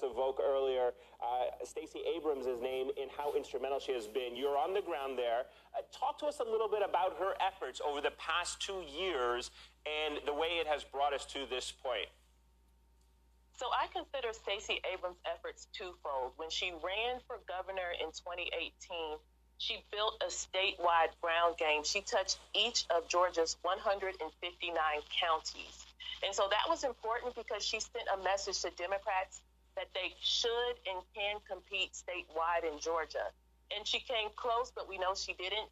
Congress evoke earlier, Stacey Abrams' name, and how instrumental she has been. You're on the ground there. Talk to us a little bit about her efforts over the past 2 years and the way it has brought us to this point. So I consider Stacey Abrams' efforts twofold. When she ran for governor in 2018, she built a statewide ground game. She touched each of Georgia's 159 counties. And so that was important because she sent a message to Democrats that they should and can compete statewide in Georgia. And she came close, but we know she didn't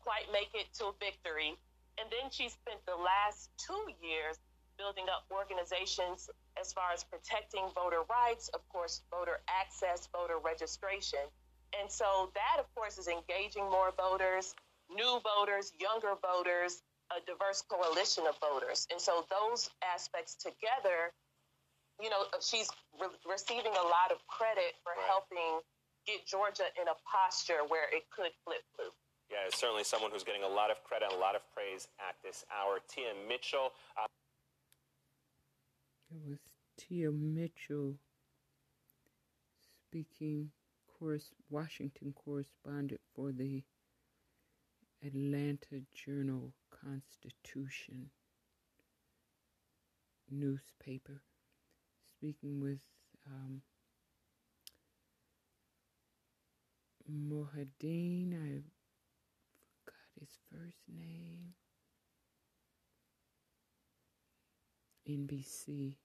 quite make it to victory. And then she spent the last 2 years building up organizations as far as protecting voter rights, of course, voter access, voter registration. And so that, of course, is engaging more voters, new voters, younger voters, a diverse coalition of voters. And so those aspects together, you know, she's receiving a lot of credit for helping get Georgia in a posture where it could flip blue. Yeah, it's certainly someone who's getting a lot of credit and a lot of praise at this hour. Tia Mitchell. It was Tia Mitchell speaking, Washington correspondent for the Atlanta Journal-Constitution newspaper, speaking with Mohadine. I forgot his first name. NBC.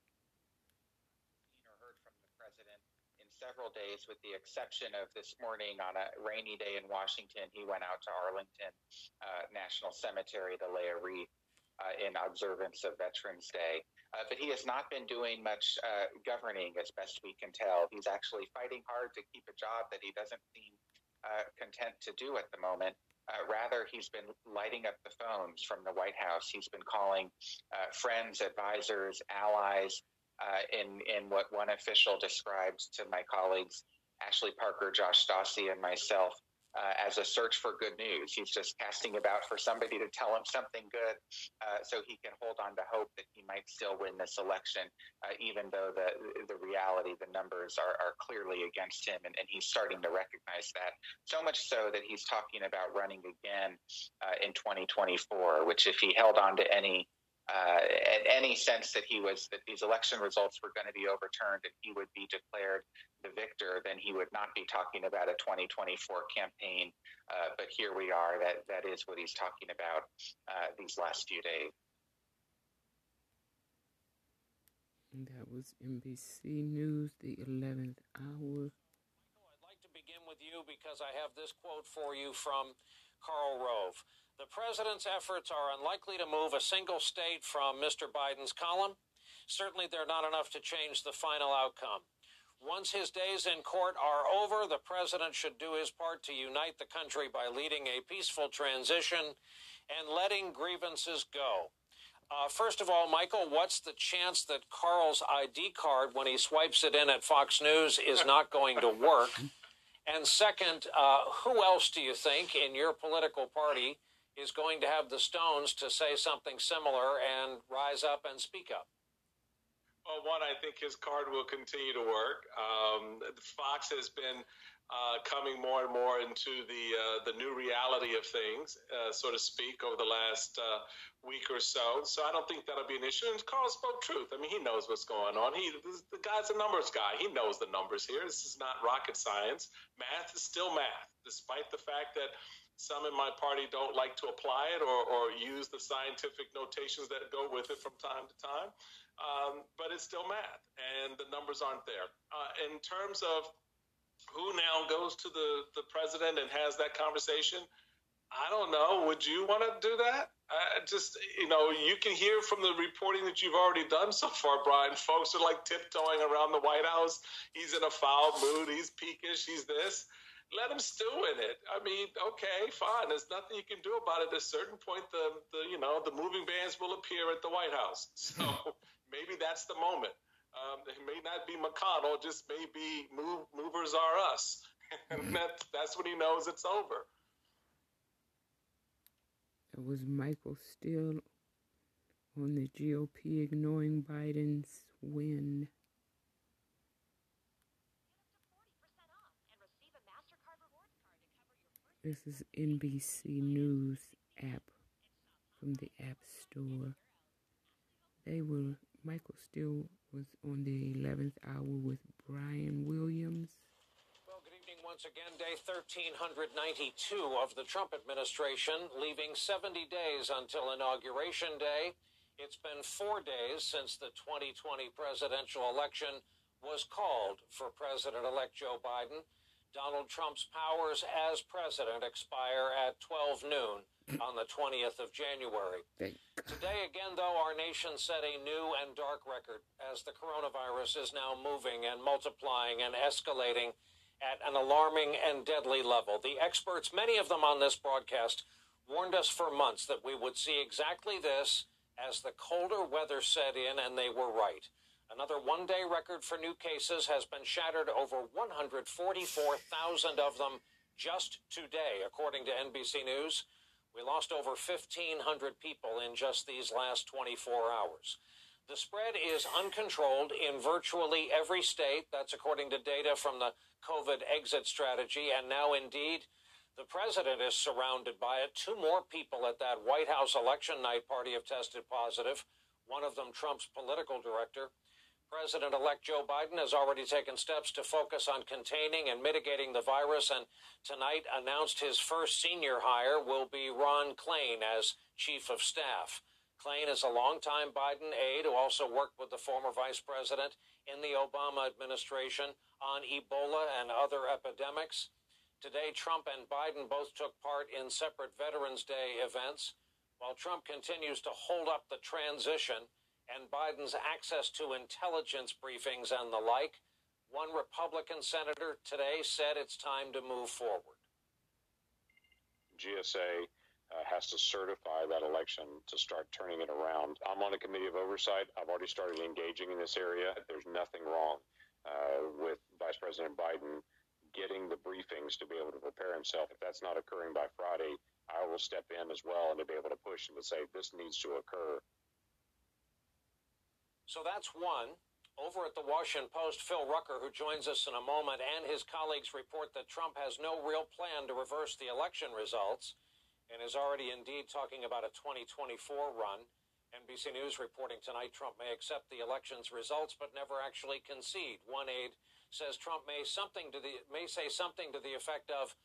Heard from the president in several days, with the exception of this morning on a rainy day in Washington. He went out to Arlington National Cemetery to lay a wreath in observance of Veterans Day. But he has not been doing much governing, as best we can tell. He's actually fighting hard to keep a job that he doesn't seem content to do at the moment. Rather, he's been lighting up the phones from the White House. He's been calling friends, advisors, allies, in what one official described to my colleagues, Ashley Parker, Josh Stossi, and myself, as a search for good news. He's just casting about for somebody to tell him something good so he can hold on to hope that he might still win this election, even though the reality, the numbers are clearly against him, and he's starting to recognize that. So much so that he's talking about running again in 2024, which, if he held on to any sense that these election results were going to be overturned and he would be declared the victor, then he would not be talking about a 2024 campaign. But here we are. That is what he's talking about these last few days. That was NBC News, the 11th hour. Michael, I'd like to begin with you because I have this quote for you from Karl Rove. The president's efforts are unlikely to move a single state from Mr. Biden's column. Certainly, they're not enough to change the final outcome. Once his days in court are over, the president should do his part to unite the country by leading a peaceful transition and letting grievances go. First of all, Michael, what's the chance that Karl's ID card, when he swipes it in at Fox News, is not going to work? And second, who else do you think in your political party is going to have the stones to say something similar and rise up and speak up? Well, one, I think his card will continue to work. Fox has been coming more and more into the new reality of things, so to speak, over the last week or so. So I don't think that'll be an issue. And Karl spoke truth. I mean, he knows what's going on. The guy's a numbers guy. He knows the numbers here. This is not rocket science. Math is still math, despite the fact that some in my party don't like to apply it or use the scientific notations that go with it from time to time. But it's still math, and the numbers aren't there. In terms of who now goes to the president and has that conversation, I don't know. Would you want to do that? You can hear from the reporting that you've already done so far, Brian. Folks are like tiptoeing around the White House. He's in a foul mood. He's peakish. He's this. Let him stew in it. I mean, okay, fine. There's nothing you can do about it. At a certain point, the moving bands will appear at the White House. So maybe that's the moment. It may not be McConnell, just maybe movers are us. And that's when he knows it's over. It was Michael Steele on the GOP ignoring Biden's win. This is NBC News app from the App Store. Michael Steele was on the 11th hour with Brian Williams. Well, good evening once again. Day 1392 of the Trump administration, leaving 70 days until Inauguration Day. It's been 4 days since the 2020 presidential election was called for President-elect Joe Biden. Donald Trump's powers as president expire at 12 noon on the 20th of January. Today, again, though, our nation set a new and dark record as the coronavirus is now moving and multiplying and escalating at an alarming and deadly level. The experts, many of them on this broadcast, warned us for months that we would see exactly this as the colder weather set in, and they were right. Another one-day record for new cases has been shattered, over 144,000 of them just today, according to NBC News. We lost over 1,500 people in just these last 24 hours. The spread is uncontrolled in virtually every state. That's according to data from the COVID exit strategy. And now, indeed, the president is surrounded by it. Two more people at that White House election night party have tested positive, one of them Trump's political director. President-elect Joe Biden has already taken steps to focus on containing and mitigating the virus, and tonight announced his first senior hire will be Ron Klain as chief of staff. Klain is a longtime Biden aide who also worked with the former vice president in the Obama administration on Ebola and other epidemics. Today, Trump and Biden both took part in separate Veterans Day events. While Trump continues to hold up the transition and Biden's access to intelligence briefings and the like, one Republican senator today said it's time to move forward. GSA has to certify that election to start turning it around. I'm on a committee of oversight. I've already started engaging in this area. There's nothing wrong with Vice President Biden getting the briefings to be able to prepare himself. If that's not occurring by Friday, I will step in as well and to be able to push and to say this needs to occur. So that's one. Over at the Washington Post, Phil Rucker, who joins us in a moment, and his colleagues report that Trump has no real plan to reverse the election results and is already indeed talking about a 2024 run. NBC News reporting tonight Trump may accept the election's results but never actually concede. One aide says Trump may say something to the effect of,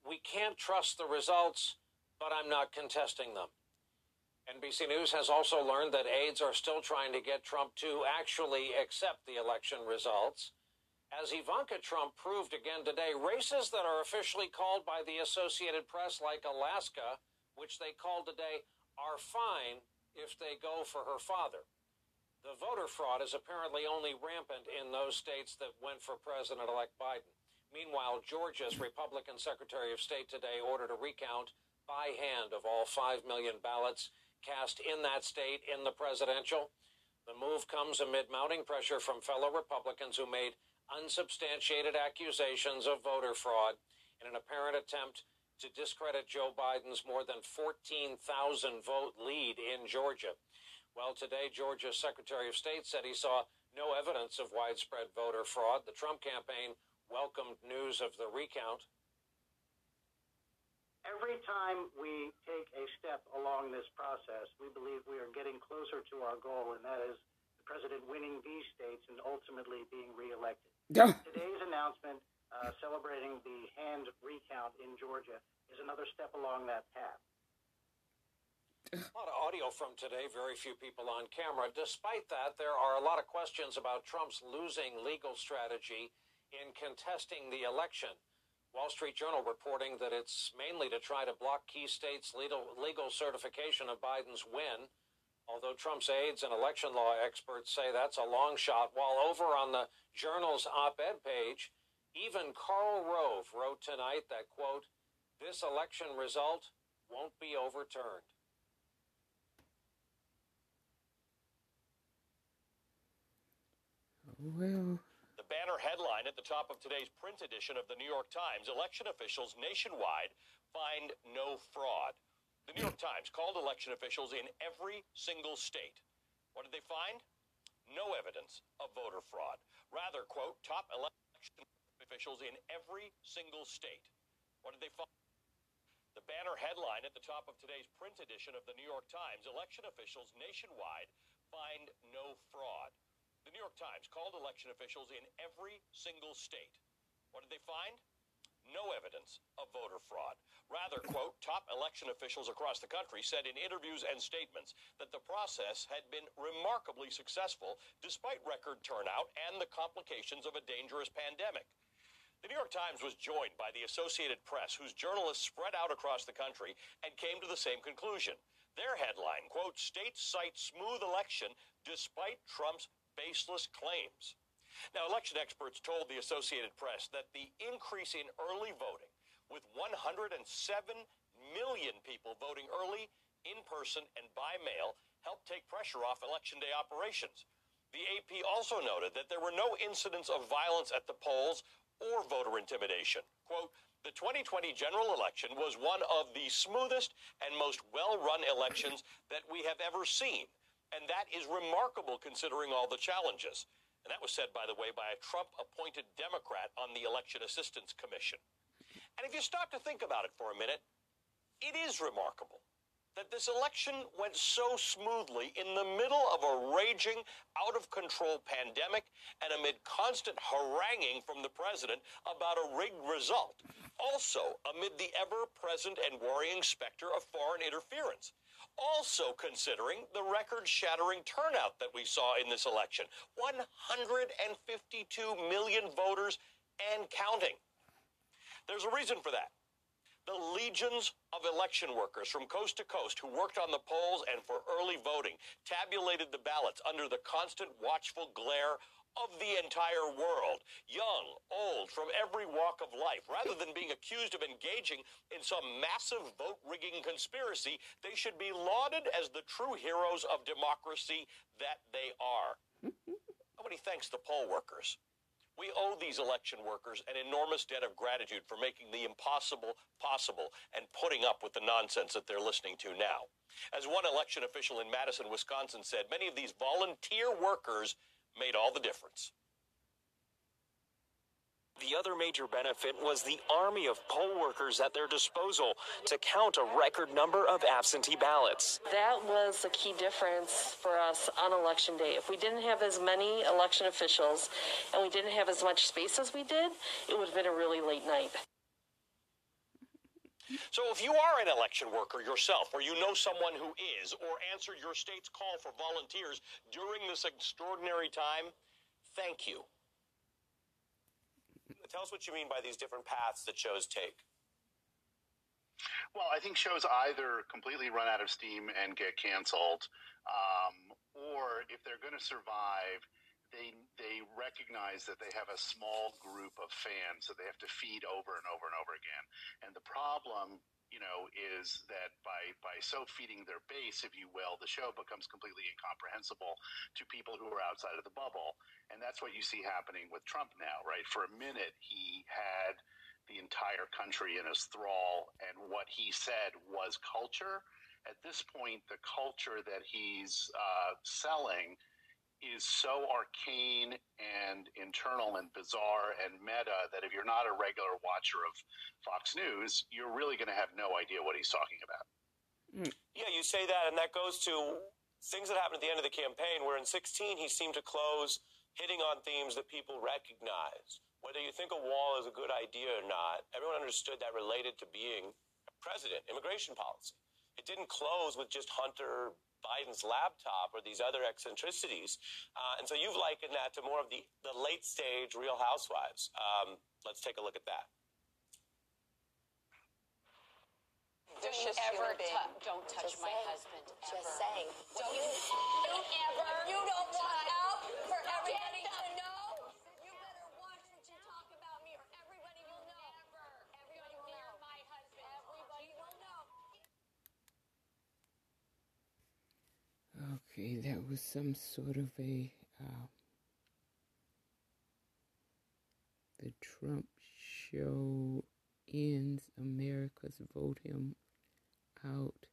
"We can't trust the results, but I'm not contesting them." NBC News has also learned that aides are still trying to get Trump to actually accept the election results. As Ivanka Trump proved again today, races that are officially called by the Associated Press, like Alaska, which they called today, are fine if they go for her father. The voter fraud is apparently only rampant in those states that went for President-elect Biden. Meanwhile, Georgia's Republican Secretary of State today ordered a recount by hand of all 5 million ballots cast in that state in the presidential. The move comes amid mounting pressure from fellow Republicans who made unsubstantiated accusations of voter fraud in an apparent attempt to discredit Joe Biden's more than 14,000 vote lead in Georgia. Well, today, Georgia's Secretary of State said he saw no evidence of widespread voter fraud. The Trump campaign welcomed news of the recount. Every time we take a step along this process, we believe we are getting closer to our goal, and that is the president winning these states and ultimately being reelected. Today's announcement celebrating the hand recount in Georgia is another step along that path. A lot of audio from today, very few people on camera. Despite that, there are a lot of questions about Trump's losing legal strategy in contesting the election. Wall Street Journal reporting that it's mainly to try to block key states' legal certification of Biden's win, although Trump's aides and election law experts say that's a long shot. While over on the Journal's op-ed page, even Karl Rove wrote tonight that, quote, "This election result won't be overturned." Well... Banner headline at the top of today's print edition of the New York Times, election officials nationwide find no fraud. The New York Times called election officials in every single state. What did they find? No evidence of voter fraud. Rather, quote, top election officials in every single state. What did they find? banner headline at the top of today's print edition of the New York Times, election officials nationwide find no fraud. The New York Times called election officials in every single state. What did they find? No evidence of voter fraud. Rather, quote, top election officials across the country said in interviews and statements that the process had been remarkably successful despite record turnout and the complications of a dangerous pandemic. The New York Times was joined by the Associated Press, whose journalists spread out across the country and came to the same conclusion. Their headline, quote, states cite smooth election despite Trump's baseless claims. Now, election experts told the Associated Press that the increase in early voting, with 107 million people voting early, in person, and by mail, helped take pressure off Election Day operations. The AP also noted that there were no incidents of violence at the polls or voter intimidation. Quote, the 2020 general election was one of the smoothest and most well-run elections that we have ever seen, and that is remarkable considering all the challenges. And that was said, by the way, by a Trump-appointed Democrat on the Election Assistance Commission. And if you stop to think about it for a minute, it is remarkable that this election went so smoothly in the middle of a raging, out-of-control pandemic and amid constant haranguing from the president about a rigged result, also amid the ever-present and worrying specter of foreign interference. Also considering the record-shattering turnout that we saw in this election, 152 million voters and counting. There's a reason for that. The legions of election workers from coast to coast who worked on the polls and for early voting tabulated the ballots under the constant watchful glare of the entire world, young, old, from every walk of life. Rather than being accused of engaging in some massive vote-rigging conspiracy, they should be lauded as the true heroes of democracy that they are. Nobody thanks the poll workers. We owe these election workers an enormous debt of gratitude for making the impossible possible and putting up with the nonsense that they're listening to now. As one election official in Madison, Wisconsin said, many of these volunteer workers made all the difference. The other major benefit was the army of poll workers at their disposal to count a record number of absentee ballots. That was the key difference for us on Election Day. If we didn't have as many election officials and we didn't have as much space as we did, it would have been a really late night. So if you are an election worker yourself, or you know someone who is, or answered your state's call for volunteers during this extraordinary time, thank you. Tell us what you mean by these different paths that shows take. Well, I think shows either completely run out of steam and get canceled, or if they're going to survive, they recognize that they have a small group of fans that they have to feed over and over and over again. And the problem, you know, is that by so feeding their base, if you will, the show becomes completely incomprehensible to people who are outside of the bubble. And that's what you see happening with Trump now, right? For a minute, he had the entire country in his thrall, and what he said was culture. At this point, the culture that he's selling is so arcane and internal and bizarre and meta that if you're not a regular watcher of Fox News, you're really going to have no idea what he's talking about. Yeah, you say that, and that goes to things that happened at the end of the campaign, where in 2016 he seemed to close hitting on themes that people recognize. Whether you think a wall is a good idea or not, everyone understood that related to being president, immigration policy. It didn't close with just Hunter Biden's laptop or these other eccentricities. And so you've likened that to more of the late stage Real Housewives. Let's take a look at that. Don't touch my husband ever. Just saying. Don't ever. You don't watch out for everybody to know. You better watch what you talk about me or everybody will know. Ever. Everybody will know my husband. Everybody will know. Okay, that was some sort of a, the Trump show ends, America's vote him out,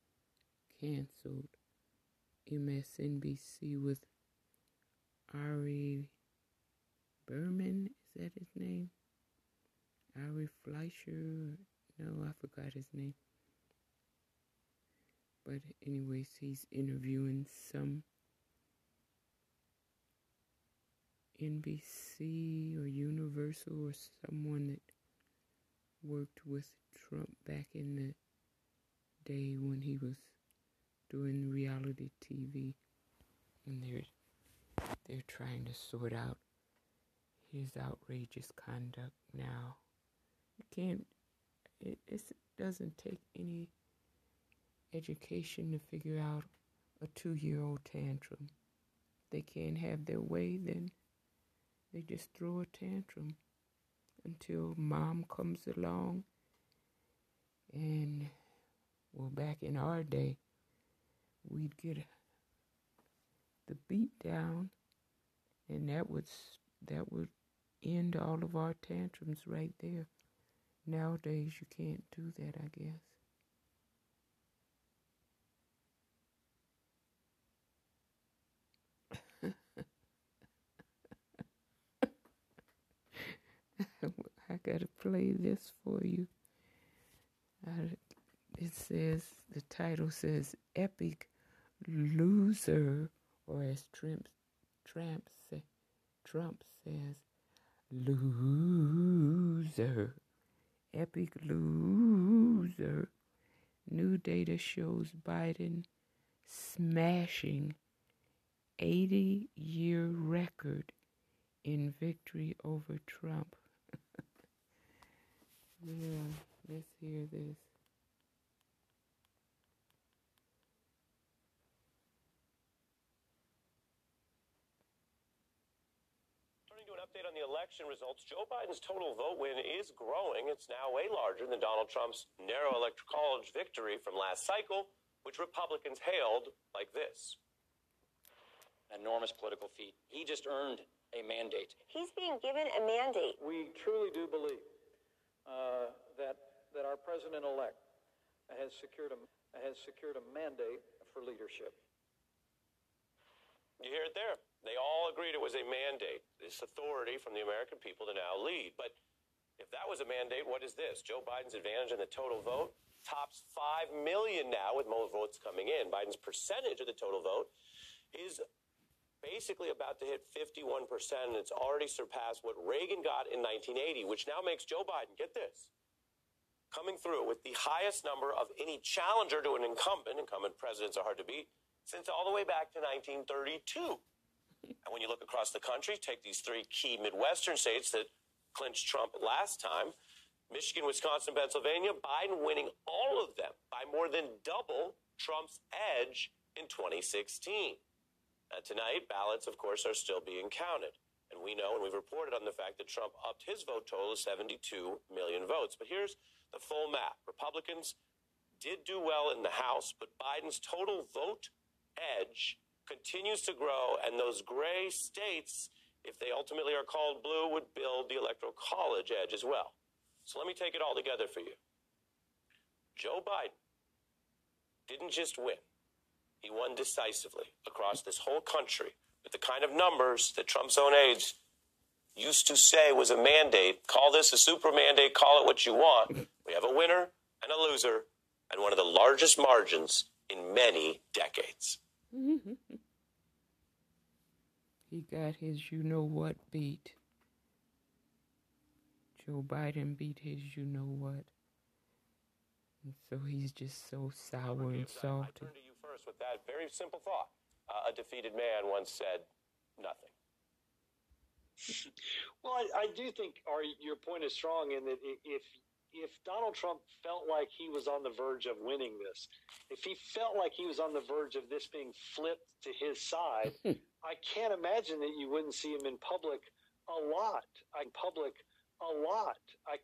canceled. MSNBC with Ari Berman, is that his name? Ari Fleischer, no, I forgot his name. But anyways, he's interviewing some NBC or Universal or someone that worked with Trump back in the day when he was doing reality TV, and they're trying to sort out his outrageous conduct now. You can't, it doesn't take any education to figure out a 2-year-old tantrum. If they can't have their way, then they just throw a tantrum until mom comes along. And, well, back in our day, we'd get the beat down, and that would end all of our tantrums right there. Nowadays, you can't do that, I guess. I gotta play this for you. It says, the title says, Epic Loser, or as Trump says, Loser. Epic Loser. New data shows Biden smashing 80-year record in victory over Trump. Yeah, let's hear this. Turning to an update on the election results, Joe Biden's total vote win is growing. It's now way larger than Donald Trump's narrow electoral college victory from last cycle, which Republicans hailed like this. Enormous political feat. He just earned a mandate. He's being given a mandate. We truly do believe that our president-elect has secured a mandate for leadership. You hear it there. They all agreed it was a mandate, this authority from the American people to now lead. But if that was a mandate, what is this? Joe Biden's advantage in the total vote tops 5 million now, with more votes coming in. Biden's percentage of the total vote is basically about to hit 51%, and it's already surpassed what Reagan got in 1980, which now makes Joe Biden, get this, coming through with the highest number of any challenger to an incumbent. Incumbent presidents are hard to beat, since all the way back to 1932. And when you look across the country, take these 3 key Midwestern states that clinched Trump last time, Michigan, Wisconsin, Pennsylvania, Biden winning all of them by more than double Trump's edge in 2016. Tonight, ballots, of course, are still being counted. And we know, and we've reported on the fact that Trump upped his vote total to 72 million votes. But here's the full map. Republicans did do well in the House, but Biden's total vote edge continues to grow. And those gray states, if they ultimately are called blue, would build the Electoral College edge as well. So let me take it all together for you. Joe Biden didn't just win. He won decisively across this whole country with the kind of numbers that Trump's own aides used to say was a mandate. Call this a super mandate. Call it what you want. We have a winner and a loser and one of the largest margins in many decades. He got his you-know-what beat. Joe Biden beat his you-know-what. And so he's just so sour and salty. With that very simple thought, a defeated man once said, nothing. Well, I do think your point is strong in that if Donald Trump felt like he was on the verge of winning this, if he felt like he was on the verge of this being flipped to his side, I can't imagine that you wouldn't see him in public a lot. I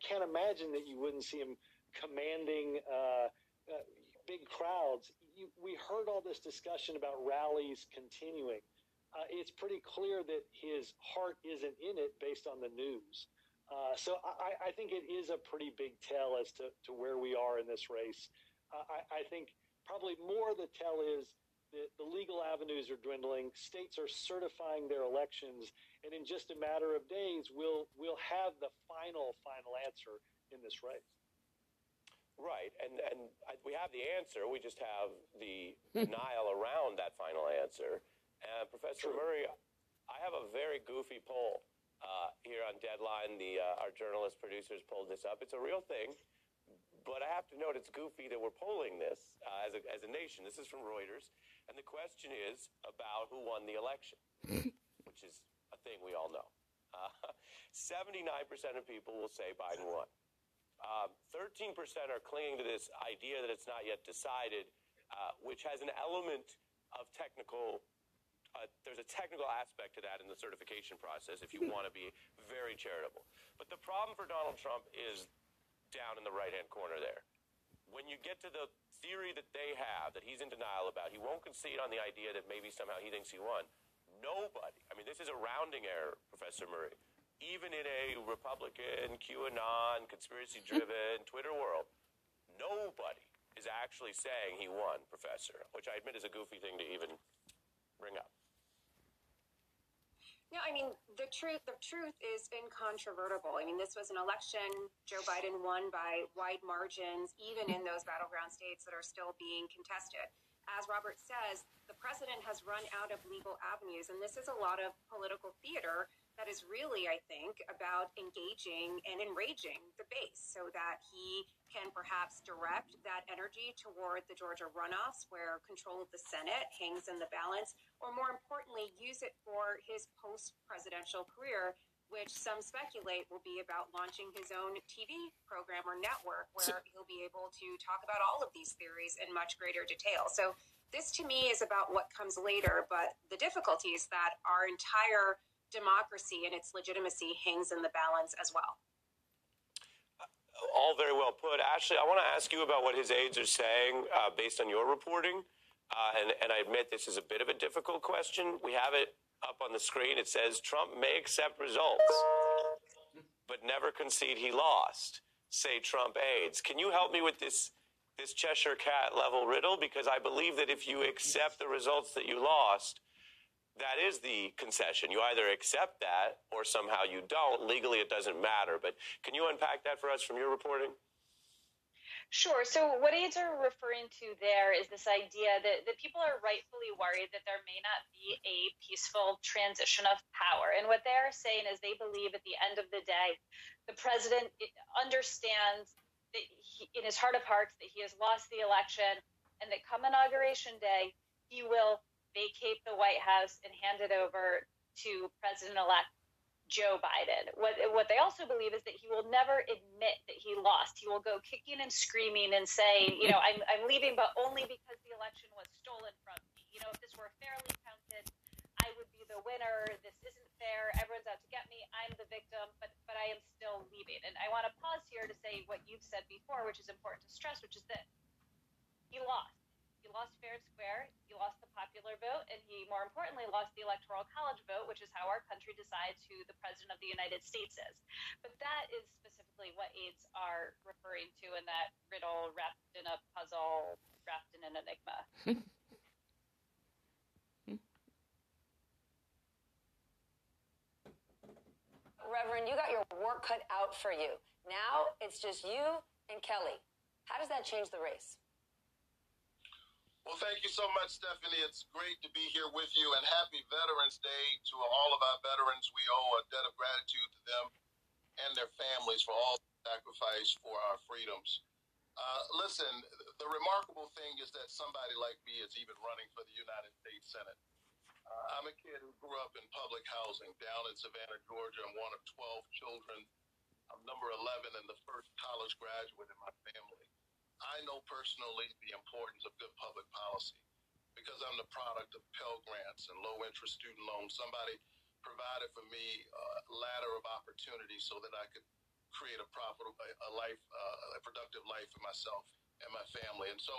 can't imagine that you wouldn't see him commanding big crowds. We heard all this discussion about rallies continuing. It's pretty clear that his heart isn't in it based on the news. So I think it is a pretty big tell as to where we are in this race. I think probably more the tell is that the legal avenues are dwindling. States are certifying their elections. And in just a matter of days, we'll have the final answer in this race. Right. And we have the answer. We just have the denial around that final answer. And Professor Murray, I have a very goofy poll here on Deadline. Our journalist producers pulled this up. It's a real thing. But I have to note it's goofy that we're polling this as a nation. This is from Reuters. And the question is about who won the election, which is a thing we all know. 79% of people will say Biden won. 13% are clinging to this idea that it's not yet decided, which has an element of technical. There's a technical aspect to that in the certification process if you want to be very charitable. But the problem for Donald Trump is down in the right-hand corner there. When you get to the theory that they have that he's in denial about, he won't concede on the idea that maybe somehow he thinks he won. Nobody. I mean, this is a rounding error, Professor Murray. Even in a Republican, QAnon, conspiracy-driven Twitter world, nobody is actually saying he won, Professor, which I admit is a goofy thing to even bring up. No, I mean, the truth is incontrovertible. I mean, this was an election Joe Biden won by wide margins, even in those battleground states that are still being contested. As Robert says, the president has run out of legal avenues, and this is a lot of political theater that is really, I think, about engaging and enraging the base so that he can perhaps direct that energy toward the Georgia runoffs where control of the Senate hangs in the balance, or more importantly, use it for his post-presidential career, which some speculate will be about launching his own TV program or network where he'll be able to talk about all of these theories in much greater detail. So this, to me, is about what comes later, but the difficulty is that our entire democracy and its legitimacy hangs in the balance as well. All very well put. Ashley, I want to ask you about what his aides are saying based on your reporting. And I admit this is a bit of a difficult question. We have it up on the screen. It says Trump may accept results, but never concede he lost, say Trump aides. Can you help me with this Cheshire Cat level riddle? Because I believe that if you accept the results that you lost, that is the concession. You either accept that or somehow you don't. Legally, it doesn't matter. But can you unpack that for us from your reporting? Sure. So what aides are referring to there is this idea that people are rightfully worried that there may not be a peaceful transition of power. And what they're saying is they believe at the end of the day, the president understands that he, in his heart of hearts, that he has lost the election and that come Inauguration Day, he will vacate the White House and hand it over to President-elect Joe Biden. What they also believe is that he will never admit that he lost. He will go kicking and screaming and saying, you know, I'm leaving, but only because the election was stolen from me. You know, if this were fairly counted, I would be the winner. This isn't fair. Everyone's out to get me. I'm the victim, but I am still leaving. And I want to pause here to say what you've said before, which is important to stress, which is that he lost. He lost fair and square, he lost the popular vote, and he, more importantly, lost the Electoral College vote, which is how our country decides who the president of the United States is. But that is specifically what aides are referring to in that riddle wrapped in a puzzle, wrapped in an enigma. Reverend, you got your work cut out for you. Now it's just you and Kelly. How does that change the race? Well, thank you so much, Stephanie. It's great to be here with you, and happy Veterans Day to all of our veterans. We owe a debt of gratitude to them and their families for all the sacrifice for our freedoms. Listen, the remarkable thing is that somebody like me is even running for the United States Senate. I'm a kid who grew up in public housing down in Savannah, Georgia. I'm one of 12 children. I'm number 11 and the first college graduate in my family. I know personally the importance of good public policy because I'm the product of Pell Grants and low-interest student loans. Somebody provided for me a ladder of opportunity so that I could create a productive life for myself and my family. And so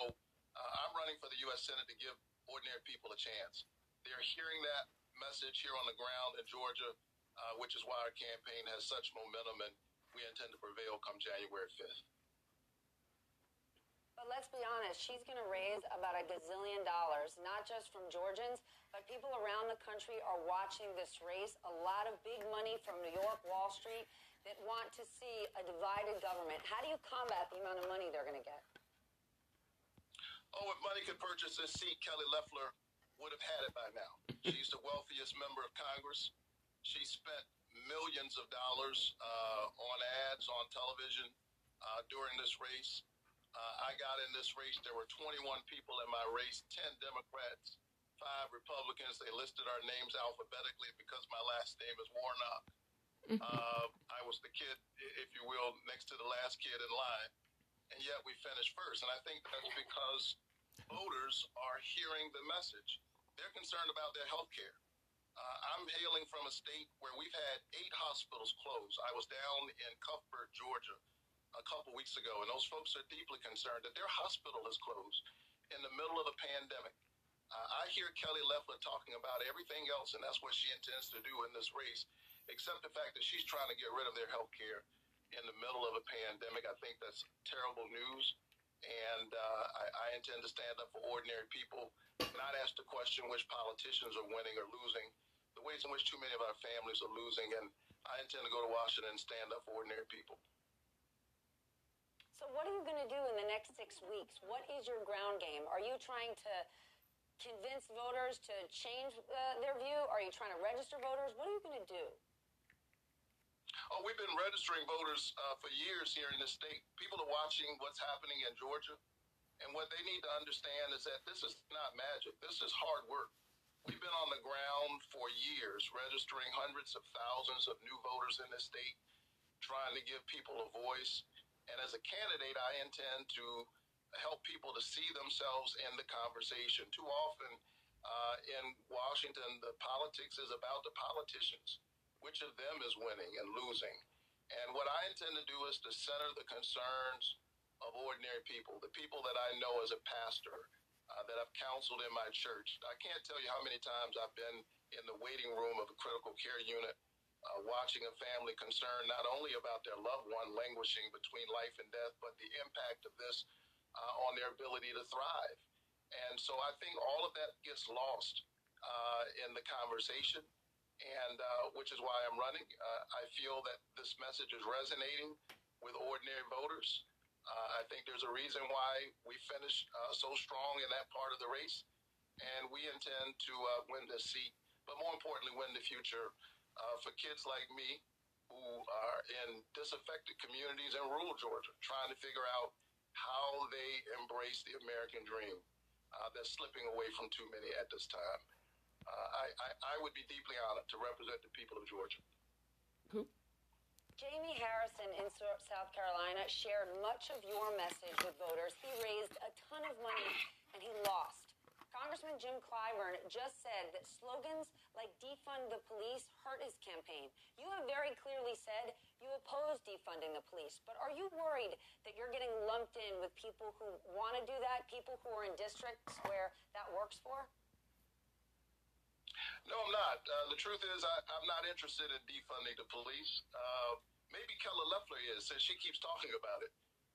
I'm running for the U.S. Senate to give ordinary people a chance. They're hearing that message here on the ground in Georgia, which is why our campaign has such momentum, and we intend to prevail come January 5th. But let's be honest, she's going to raise about $1 gazillion, not just from Georgians, but people around the country are watching this race. A lot of big money from New York, Wall Street, that want to see a divided government? How do you combat the amount of money they're going to get? Oh, if money could purchase this seat, Kelly Loeffler would have had it by now. She's the wealthiest member of Congress. She spent millions of dollars on ads, on television during this race. I got in this race. There were 21 people in my race, 10 Democrats, 5 Republicans. They listed our names alphabetically because my last name is Warnock. I was the kid, if you will, next to the last kid in line. And yet we finished first. And I think that's because voters are hearing the message. They're concerned about their health care. I'm hailing from a state where we've had 8 hospitals closed. I was down in Cuthbert, Georgia, a couple weeks ago, and those folks are deeply concerned that their hospital is closed in the middle of the pandemic. I hear Kelly Loeffler talking about everything else, and that's what she intends to do in this race, except the fact that she's trying to get rid of their health care in the middle of a pandemic. I think that's terrible news, and I intend to stand up for ordinary people, not ask the question which politicians are winning or losing, the ways in which too many of our families are losing, and I intend to go to Washington and stand up for ordinary people. So what are you going to do in the next 6 weeks? What is your ground game? Are you trying to convince voters to change their view? Are you trying to register voters? What are you going to do? Oh, we've been registering voters for years here in this state. People are watching what's happening in Georgia. And what they need to understand is that this is not magic. This is hard work. We've been on the ground for years, registering hundreds of thousands of new voters in this state, trying to give people a voice. And as a candidate, I intend to help people to see themselves in the conversation. Too often in Washington, the politics is about the politicians, which of them is winning and losing. And what I intend to do is to center the concerns of ordinary people, the people that I know as a pastor, that I've counseled in my church. I can't tell you how many times I've been in the waiting room of a critical care unit, watching a family concerned not only about their loved one languishing between life and death, but the impact of this on their ability to thrive. And so I think all of that gets lost in the conversation, and which is why I'm running. I feel that this message is resonating with ordinary voters. I think there's a reason why we finished so strong in that part of the race, and we intend to win this seat, but more importantly, win the future for kids like me who are in disaffected communities in rural Georgia, trying to figure out how they embrace the American dream. They're slipping away from too many at this time. I would be deeply honored to represent the people of Georgia. Who? Jamie Harrison in South Carolina shared much of your message with voters. He raised a ton of money, and he lost. Congressman Jim Clyburn just said that slogans like defund the police hurt his campaign. You have very clearly said you oppose defunding the police, but are you worried that you're getting lumped in with people who want to do that, people who are in districts where that works for? No, I'm not. The truth is I'm not interested in defunding the police. Maybe Kelly Loeffler is, since she keeps talking about it.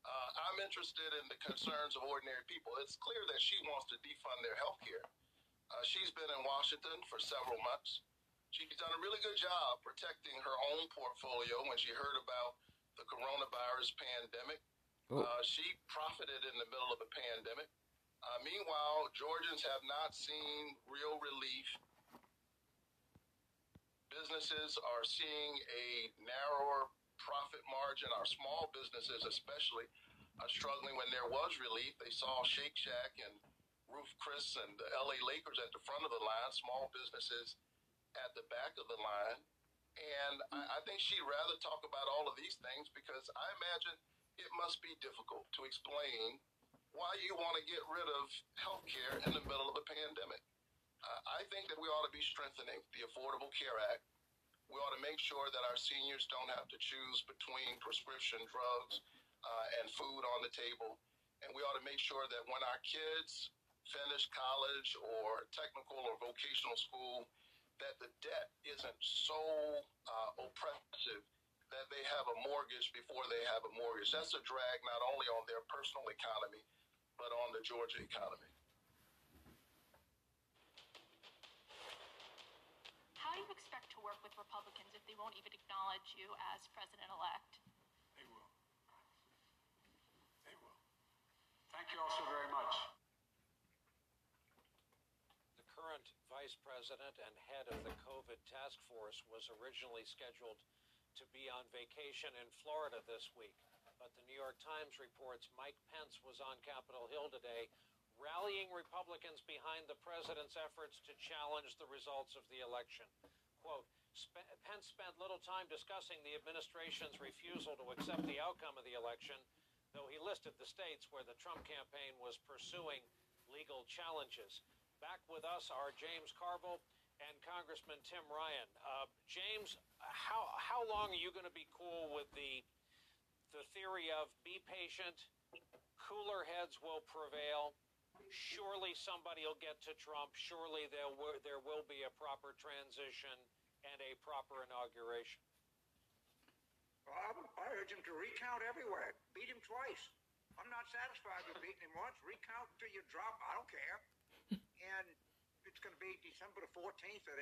I'm interested in the concerns of ordinary people. It's clear that she wants to defund their health care. She's been in Washington for several months. She's done a really good job protecting her own portfolio when she heard about the coronavirus pandemic. She profited in the middle of a pandemic. Meanwhile, Georgians have not seen real relief. Businesses are seeing a narrower profit margin. Our small businesses especially are struggling. When there was relief, they saw Shake Shack and Ruth Chris and the LA Lakers at the front of the line, small businesses at the back of the line. And I think she'd rather talk about all of these things because I imagine it must be difficult to explain why you want to get rid of health care in the middle of a pandemic. I think that we ought to be strengthening the Affordable Care Act. We ought to make sure that our seniors don't have to choose between prescription drugs and food on the table. And we ought to make sure that when our kids finish college or technical or vocational school, that the debt isn't so oppressive that they have a mortgage before they have a mortgage. That's a drag not only on their personal economy, but on the Georgia economy. How do you expect to work with with Republicans if they won't even acknowledge you as president-elect? They will. They will. Thank you all so very much. The current vice president and head of the COVID task force was originally scheduled to be on vacation in Florida this week, but the New York Times reports Mike Pence was on Capitol Hill today, rallying Republicans behind the president's efforts to challenge the results of the election. Quote, Pence spent little time discussing the administration's refusal to accept the outcome of the election, though he listed the states where the Trump campaign was pursuing legal challenges. Back with us are James Carville and Congressman Tim Ryan. James, how long are you going to be cool with the theory of be patient, cooler heads will prevail, surely somebody will get to Trump, surely there will be a proper transition and a proper inauguration? Well, I urge him to recount everywhere. Beat him twice. I'm not satisfied with beating him once. Recount until you drop. I don't care. And it's going to be December the 14th, or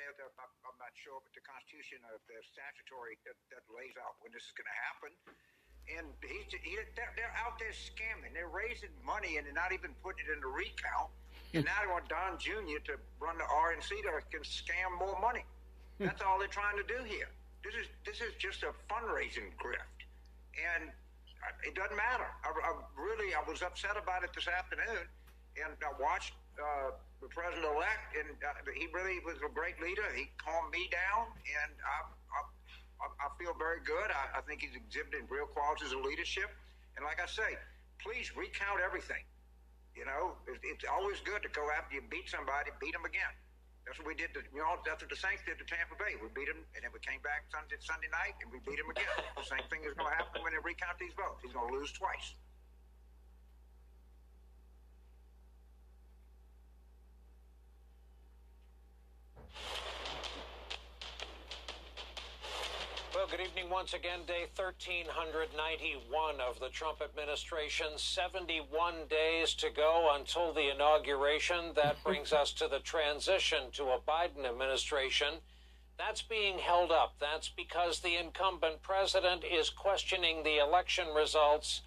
I'm not sure, but the Constitution, the statutory, that lays out when this is going to happen. And they're out there scamming. They're raising money, and they're not even putting it in the recount. And now they want Don Jr. to run the RNC that can scam more money. That's all they're trying to do here. This is just a fundraising grift, and it doesn't matter. I was upset about it this afternoon, and I watched the president-elect, and he really was a great leader. He calmed me down, and I feel very good. I think he's exhibiting real qualities of leadership. And like I say, please recount everything. You know, it's always good to go after you beat somebody, beat them again. That's what we did. That's what the Saints did to Tampa Bay. We beat them, and then we came back Sunday night, and we beat them again. The same thing is going to happen when they recount these votes. He's going to lose twice. Well, good evening once again. Day 1391 of the Trump administration. 71 days to go until the inauguration. That brings us to the transition to a Biden administration. That's being held up. That's because the incumbent president is questioning the election results,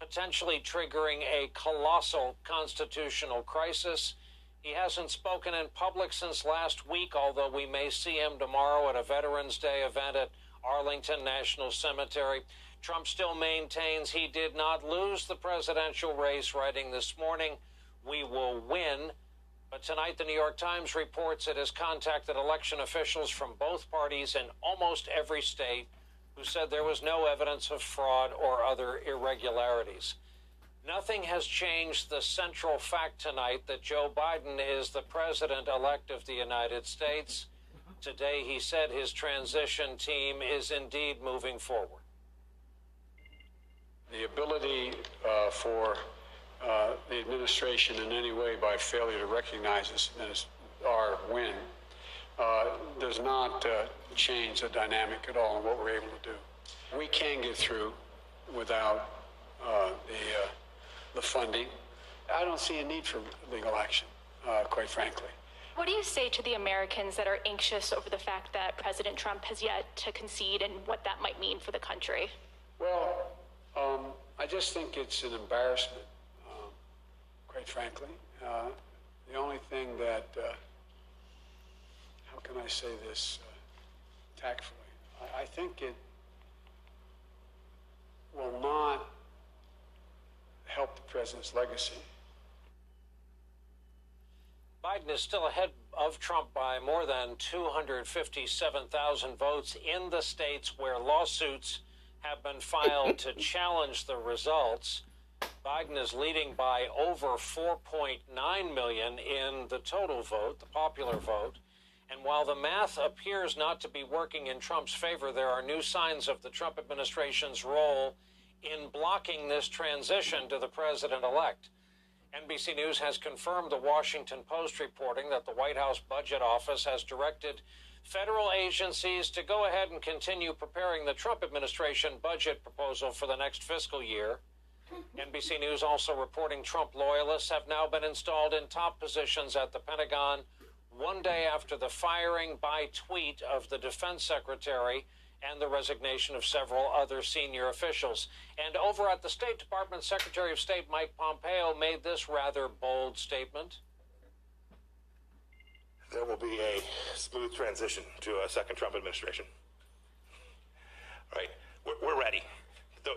potentially triggering a colossal constitutional crisis. He hasn't spoken in public since last week, although we may see him tomorrow at a Veterans Day event at Arlington National Cemetery. Trump still maintains he did not lose the presidential race, writing this morning, "We will win." But tonight, the New York Times reports it has contacted election officials from both parties in almost every state who said there was no evidence of fraud or other irregularities. Nothing has changed the central fact tonight that Joe Biden is the president-elect of the United States. Today, he said his transition team is indeed moving forward. The ability for the administration in any way by failure to recognize us as our win does not change the dynamic at all in what we're able to do. We can get through without the funding. I don't see a need for legal action, quite frankly. What do you say to the Americans that are anxious over the fact that President Trump has yet to concede and what that might mean for the country? Well, I just think it's an embarrassment, quite frankly. The only thing that, how can I say this tactfully? I think it will not help the president's legacy. Biden is still ahead of Trump by more than 257,000 votes in the states where lawsuits have been filed to challenge the results. Biden is leading by over 4.9 million in the total vote, the popular vote. And while the math appears not to be working in Trump's favor, there are new signs of the Trump administration's role in blocking this transition to the president-elect. NBC News has confirmed the Washington Post reporting that the White House Budget Office has directed federal agencies to go ahead and continue preparing the Trump administration budget proposal for the next fiscal year. NBC News also reporting Trump loyalists have now been installed in top positions at the Pentagon, one day after the firing by tweet of the defense secretary and the resignation of several other senior officials. And over at the State Department, Secretary of State Mike Pompeo made this rather bold statement. There will be a smooth transition to a second Trump administration. All right, we're ready.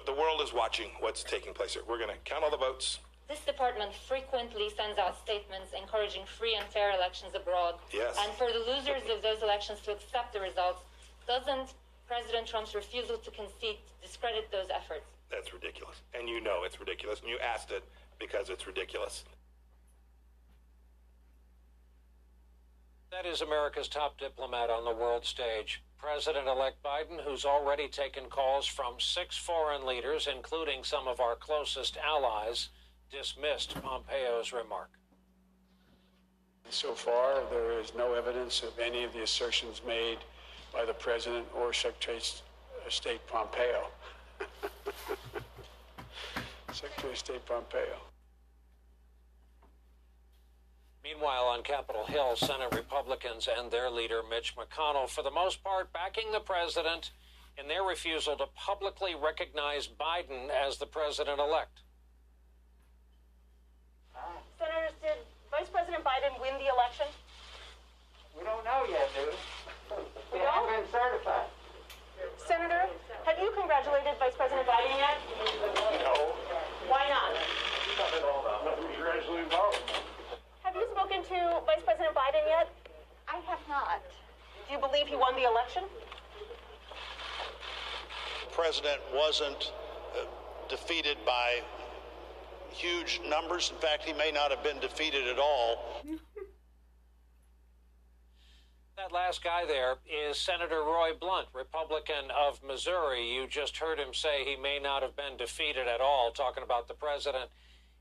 The world is watching what's taking place here. We're going to count all the votes. This department frequently sends out statements encouraging free and fair elections abroad. Yes. And for the losers of those elections to accept the results, doesn't President Trump's refusal to concede discredit those efforts? That's ridiculous. And you know it's ridiculous. And you asked it because it's ridiculous. That is America's top diplomat on the world stage. President-elect Biden, who's already taken calls from 6 foreign leaders, including some of our closest allies, dismissed Pompeo's remark. So far, there is no evidence of any of the assertions made by the President or Secretary of State Pompeo. Secretary of State Pompeo. Meanwhile, on Capitol Hill, Senate Republicans and their leader, Mitch McConnell, for the most part, backing the president in their refusal to publicly recognize Biden as the president-elect. Senators, did Vice President Biden win the election? We don't know yet, dude. We haven't been certified. Senator, have you congratulated Vice President Biden yet? No. Why not? Congratulations. Have you spoken to Vice President Biden yet? I have not. Do you believe he won the election? The president wasn't defeated by huge numbers. In fact, he may not have been defeated at all. That last guy there is Senator Roy Blunt, Republican of Missouri. You just heard him say he may not have been defeated at all, talking about the president.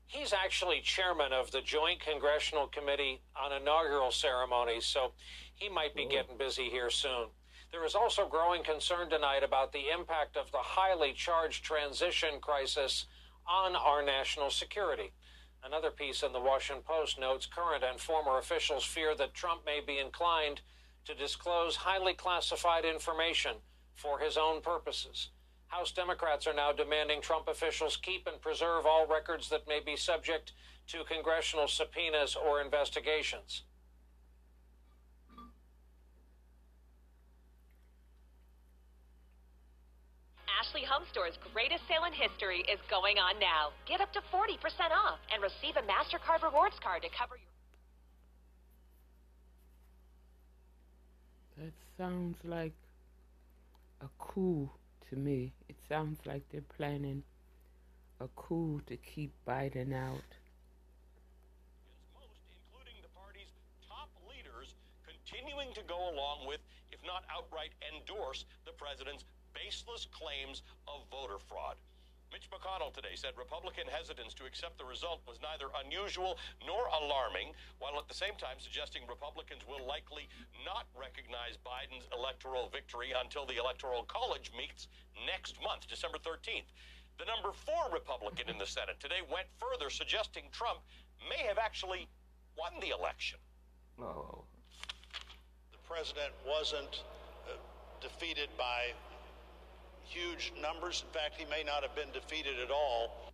He's actually chairman of the Joint Congressional Committee on Inaugural Ceremonies, so he might be getting busy here soon. There is also growing concern tonight about the impact of the highly charged transition crisis on our national security. Another piece in the Washington Post notes current and former officials fear that Trump may be inclined to disclose highly classified information for his own purposes. House Democrats are now demanding Trump officials keep and preserve all records that may be subject to congressional subpoenas or investigations. Ashley Home Store's greatest sale in history is going on now. Get up to 40% off and receive a MasterCard rewards card to cover your... That sounds like a coup to me. It sounds like they're planning a coup to keep Biden out. Most, including the party's top leaders, continuing to go along with, if not outright endorse, the president's baseless claims of voter fraud. Mitch McConnell today said Republican hesitance to accept the result was neither unusual nor alarming, while at the same time suggesting Republicans will likely not recognize Biden's electoral victory until the Electoral College meets next month, December 13th. The number 4 Republican in the Senate today went further, suggesting Trump may have actually won the election. No. The president wasn't defeated by huge numbers. In fact, he may not have been defeated at all.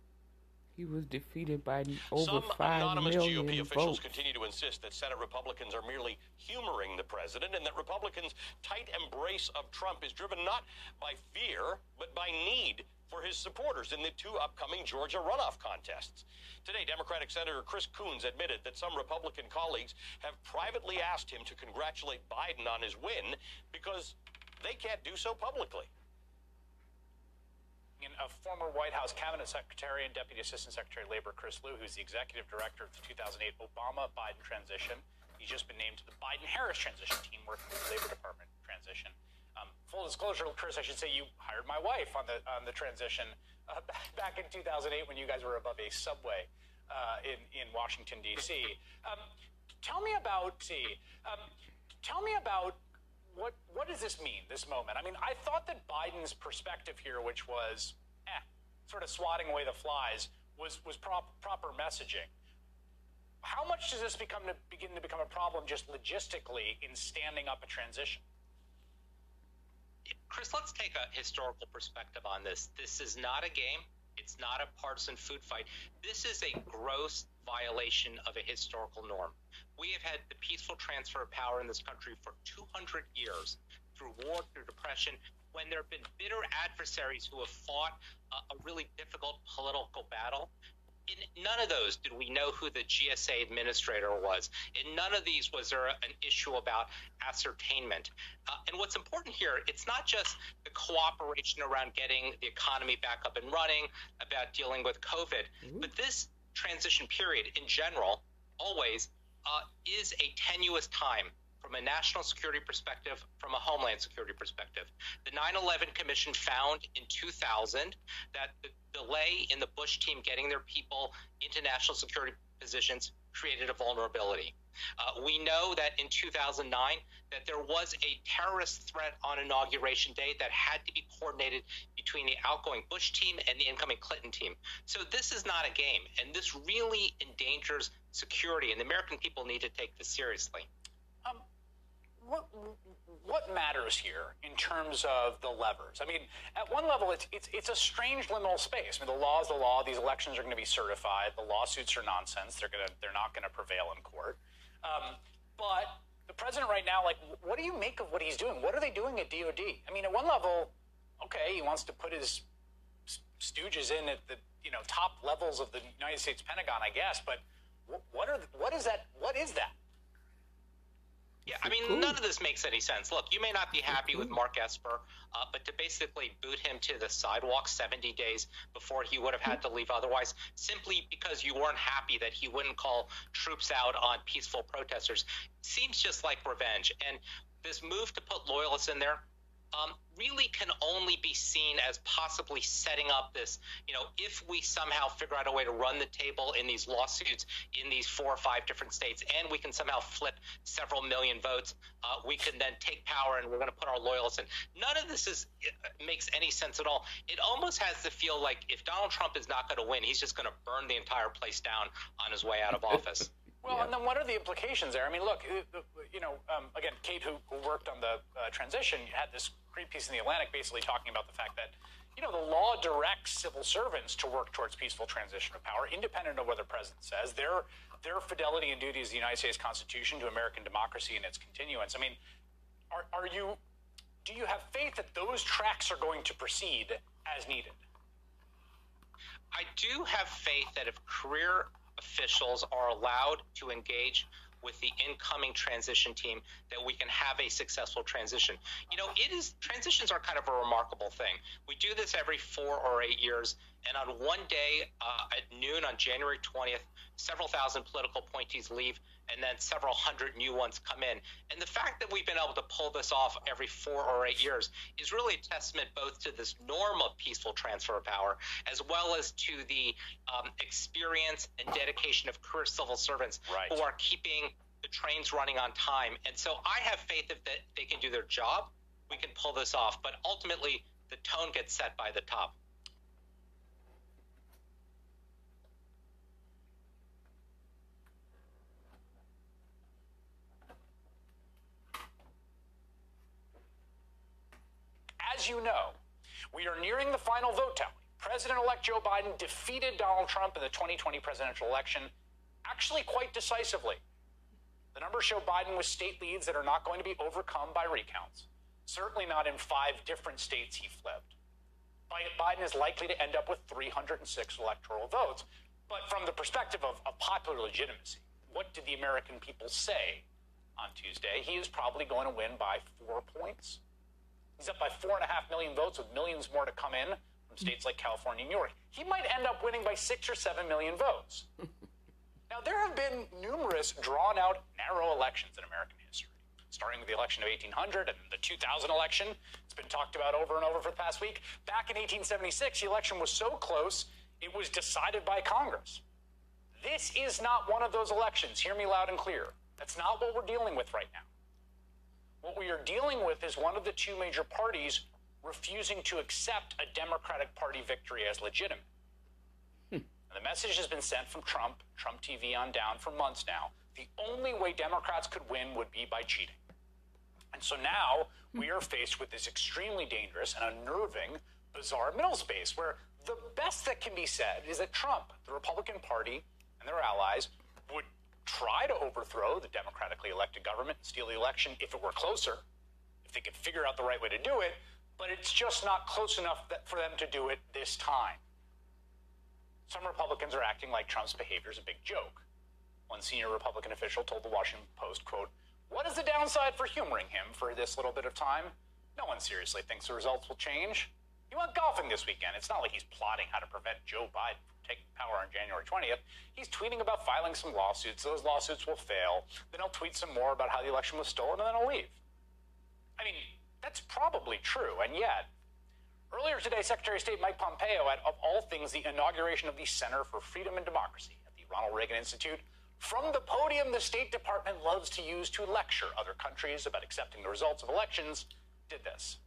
He was defeated by over 5 million votes. Some anonymous GOP officials continue to insist that Senate Republicans are merely humoring the president and that Republicans' tight embrace of Trump is driven not by fear, but by need for his supporters in the 2 upcoming Georgia runoff contests. Today, Democratic Senator Chris Coons admitted that some Republican colleagues have privately asked him to congratulate Biden on his win because they can't do so publicly. A former White House cabinet secretary and deputy assistant secretary of labor Chris Liu, who's the executive director of the 2008 Obama-Biden transition. He's just been named to the Biden-Harris transition team working with the Labor Department transition. Full disclosure, Chris, I should say you hired my wife on the transition back in 2008 when you guys were above a subway in Washington D.C. Tell me about. What does this mean, this moment? I mean, I thought that Biden's perspective here, which was sort of swatting away the flies, was proper messaging. How much does this begin to become a problem just logistically in standing up a transition? Chris, let's take a historical perspective on this. This is not a game. It's not a partisan food fight. This is a gross violation of a historical norm. We have had the peaceful transfer of power in this country for 200 years through war, through depression, when there have been bitter adversaries who have fought a really difficult political battle. In none of those did we know who the GSA administrator was. In none of these was there an issue about ascertainment. And what's important here, it's not just the cooperation around getting the economy back up and running, about dealing with COVID, but this transition period in general, always, is a tenuous time from a national security perspective, from a homeland security perspective. The 9/11 Commission found in 2000 that the delay in the Bush team getting their people into national security positions created a vulnerability. We know that in 2009 that there was a terrorist threat on Inauguration Day that had to be coordinated between the outgoing Bush team and the incoming Clinton team. So this is not a game, and this really endangers security, and the American people need to take this seriously. What matters here in terms of the levers? I mean, at one level, it's a strange liminal space. I mean, the law is the law. These elections are going to be certified. The lawsuits are nonsense. They're not going to prevail in court. But the president right now, like, what do you make of what he's doing? What are they doing at DOD? I mean, at one level, okay, he wants to put his stooges in at the top levels of the United States Pentagon, I guess. But what is that? Yeah, I mean, none of this makes any sense. Look, you may not be happy with Mark Esper, but to basically boot him to the sidewalk 70 days before he would have had to leave otherwise, simply because you weren't happy that he wouldn't call troops out on peaceful protesters, seems just like revenge. And this move to put loyalists in there really can only be seen as possibly setting up this, if we somehow figure out a way to run the table in these lawsuits in these 4 or 5 different states, and we can somehow flip several million votes, we can then take power and we're going to put our loyalists in. None of this makes any sense at all. It almost has to feel like if Donald Trump is not going to win, he's just going to burn the entire place down on his way out of office. Well, yeah. And then what are the implications there? I mean, look, again, Kate, who worked on the transition, had this great piece in The Atlantic basically talking about the fact that, the law directs civil servants to work towards peaceful transition of power, independent of what the president says. Their fidelity and duty to the United States Constitution, to American democracy and its continuance. I mean, do you have faith that those tracks are going to proceed as needed? I do have faith that if career officials are allowed to engage with the incoming transition team, that we can have a successful transition. Transitions are kind of a remarkable thing. We do this every 4 or 8 years, and on one day at noon on January 20th, several thousand political appointees leave, and then several hundred new ones come in. And the fact that we've been able to pull this off every 4 or 8 years is really a testament both to this norm of peaceful transfer of power, as well as to the experience and dedication of career civil servants who are keeping the trains running on time. And so I have faith that they can do their job. We can pull this off. But ultimately, the tone gets set by the top. As you know, we are nearing the final vote tally. President-elect Joe Biden defeated Donald Trump in the 2020 presidential election, actually quite decisively. The numbers show Biden with state leads that are not going to be overcome by recounts, certainly not in 5 different states he flipped. Biden is likely to end up with 306 electoral votes. But from the perspective of popular legitimacy, what did the American people say on Tuesday? He is probably going to win by 4 points. He's up by 4.5 million votes, with millions more to come in from states like California and New York. He might end up winning by 6 or 7 million votes. Now, there have been numerous drawn-out, narrow elections in American history, starting with the election of 1800 and the 2000 election. It's been talked about over and over for the past week. Back in 1876, the election was so close, it was decided by Congress. This is not one of those elections. Hear me loud and clear. That's not what we're dealing with right now. What we are dealing with is one of the 2 major parties refusing to accept a Democratic Party victory as legitimate. And the message has been sent from Trump TV on down for months now. The only way Democrats could win would be by cheating. And so now we are faced with this extremely dangerous and unnerving, bizarre middle space where the best that can be said is that Trump, the Republican Party, and their allies would try to overthrow the democratically elected government and steal the election if it were closer, if they could figure out the right way to do it, but it's just not close enough for them to do it this time. Some Republicans are acting like Trump's behavior is a big joke. One senior Republican official told the Washington Post, quote, "What is the downside for humoring him for this little bit of time? No one seriously thinks the results will change. He went golfing this weekend. It's not like he's plotting how to prevent Joe Biden from taking power on January 20th. He's tweeting about filing some lawsuits. Those lawsuits will fail. Then he'll tweet some more about how the election was stolen, and then he'll leave." I mean, that's probably true, and yet, earlier today, Secretary of State Mike Pompeo at, of all things, the inauguration of the Center for Freedom and Democracy at the Ronald Reagan Institute, from the podium the State Department loves to use to lecture other countries about accepting the results of elections, did this.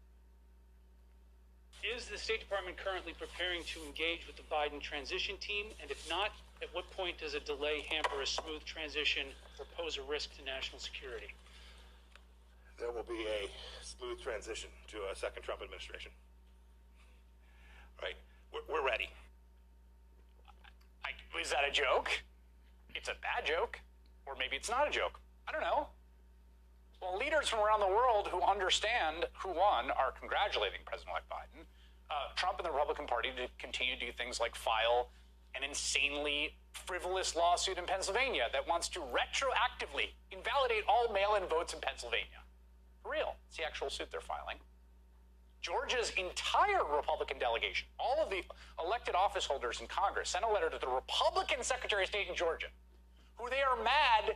Is the State Department currently preparing to engage with the Biden transition team? And if not, at what point does a delay hamper a smooth transition or pose a risk to national security? There will be a smooth transition to a second Trump administration. Right? We're ready. Is that a joke? It's a bad joke, or maybe it's not a joke. I don't know. Well, leaders from around the world who understand who won are congratulating President-elect Biden. Trump and the Republican Party to continue to do things like file an insanely frivolous lawsuit in Pennsylvania that wants to retroactively invalidate all mail-in votes in Pennsylvania. For real. It's the actual suit they're filing. Georgia's entire Republican delegation, all of the elected office holders in Congress, sent a letter to the Republican Secretary of State in Georgia, who they are mad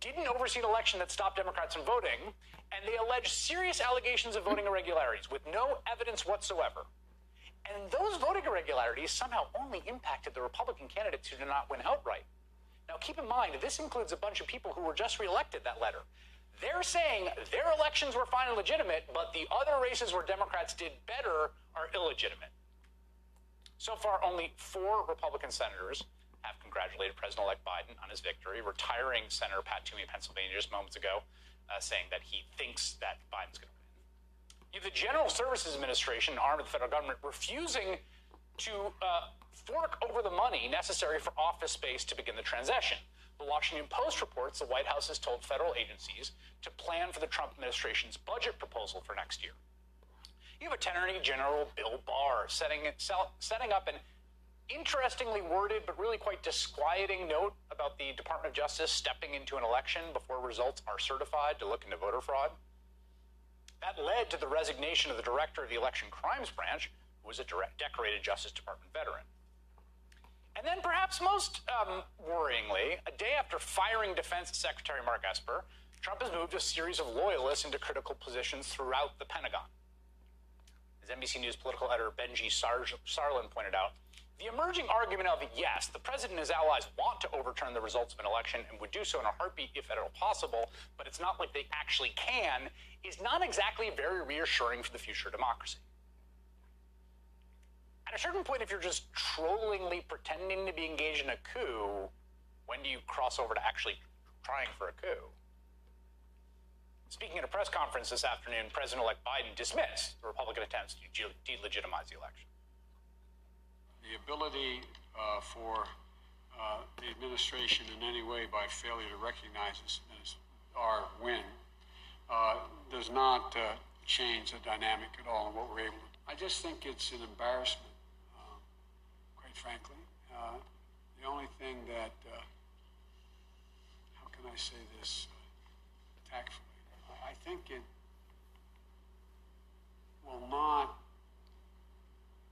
didn't oversee an election that stopped Democrats from voting, and they allege serious allegations of voting irregularities with no evidence whatsoever. And those voting irregularities somehow only impacted the Republican candidates who did not win outright. Now, keep in mind, this includes a bunch of people who were just reelected that letter. They're saying their elections were fine and legitimate, but the other races where Democrats did better are illegitimate. So far, only 4 Republican senators have congratulated President-elect Biden on his victory, retiring Senator Pat Toomey of Pennsylvania just moments ago, saying that he thinks that Biden's going to win. You have the General Services Administration, an arm of the federal government, refusing to fork over the money necessary for office space to begin the transition. The Washington Post reports the White House has told federal agencies to plan for the Trump administration's budget proposal for next year. You have Attorney General Bill Barr setting up an interestingly worded but really quite disquieting note about the Department of Justice stepping into an election before results are certified to look into voter fraud. That led to the resignation of the director of the Election Crimes Branch, who was a decorated Justice Department veteran. And then perhaps most worryingly, a day after firing Defense Secretary Mark Esper, Trump has moved a series of loyalists into critical positions throughout the Pentagon. As NBC News political editor Benji Sarlin pointed out, the emerging argument of, yes, the president and his allies want to overturn the results of an election and would do so in a heartbeat if at all possible, but it's not like they actually can, is not exactly very reassuring for the future of democracy. At a certain point, if you're just trollingly pretending to be engaged in a coup, when do you cross over to actually trying for a coup? Speaking at a press conference this afternoon, President-elect Biden dismissed the Republican attempts to delegitimize the election. The ability for the administration in any way by failure to recognize us as our win does not change the dynamic at all in what we're able to do. I just think it's an embarrassment, quite frankly. The only thing that, how can I say this tactfully? I think it will not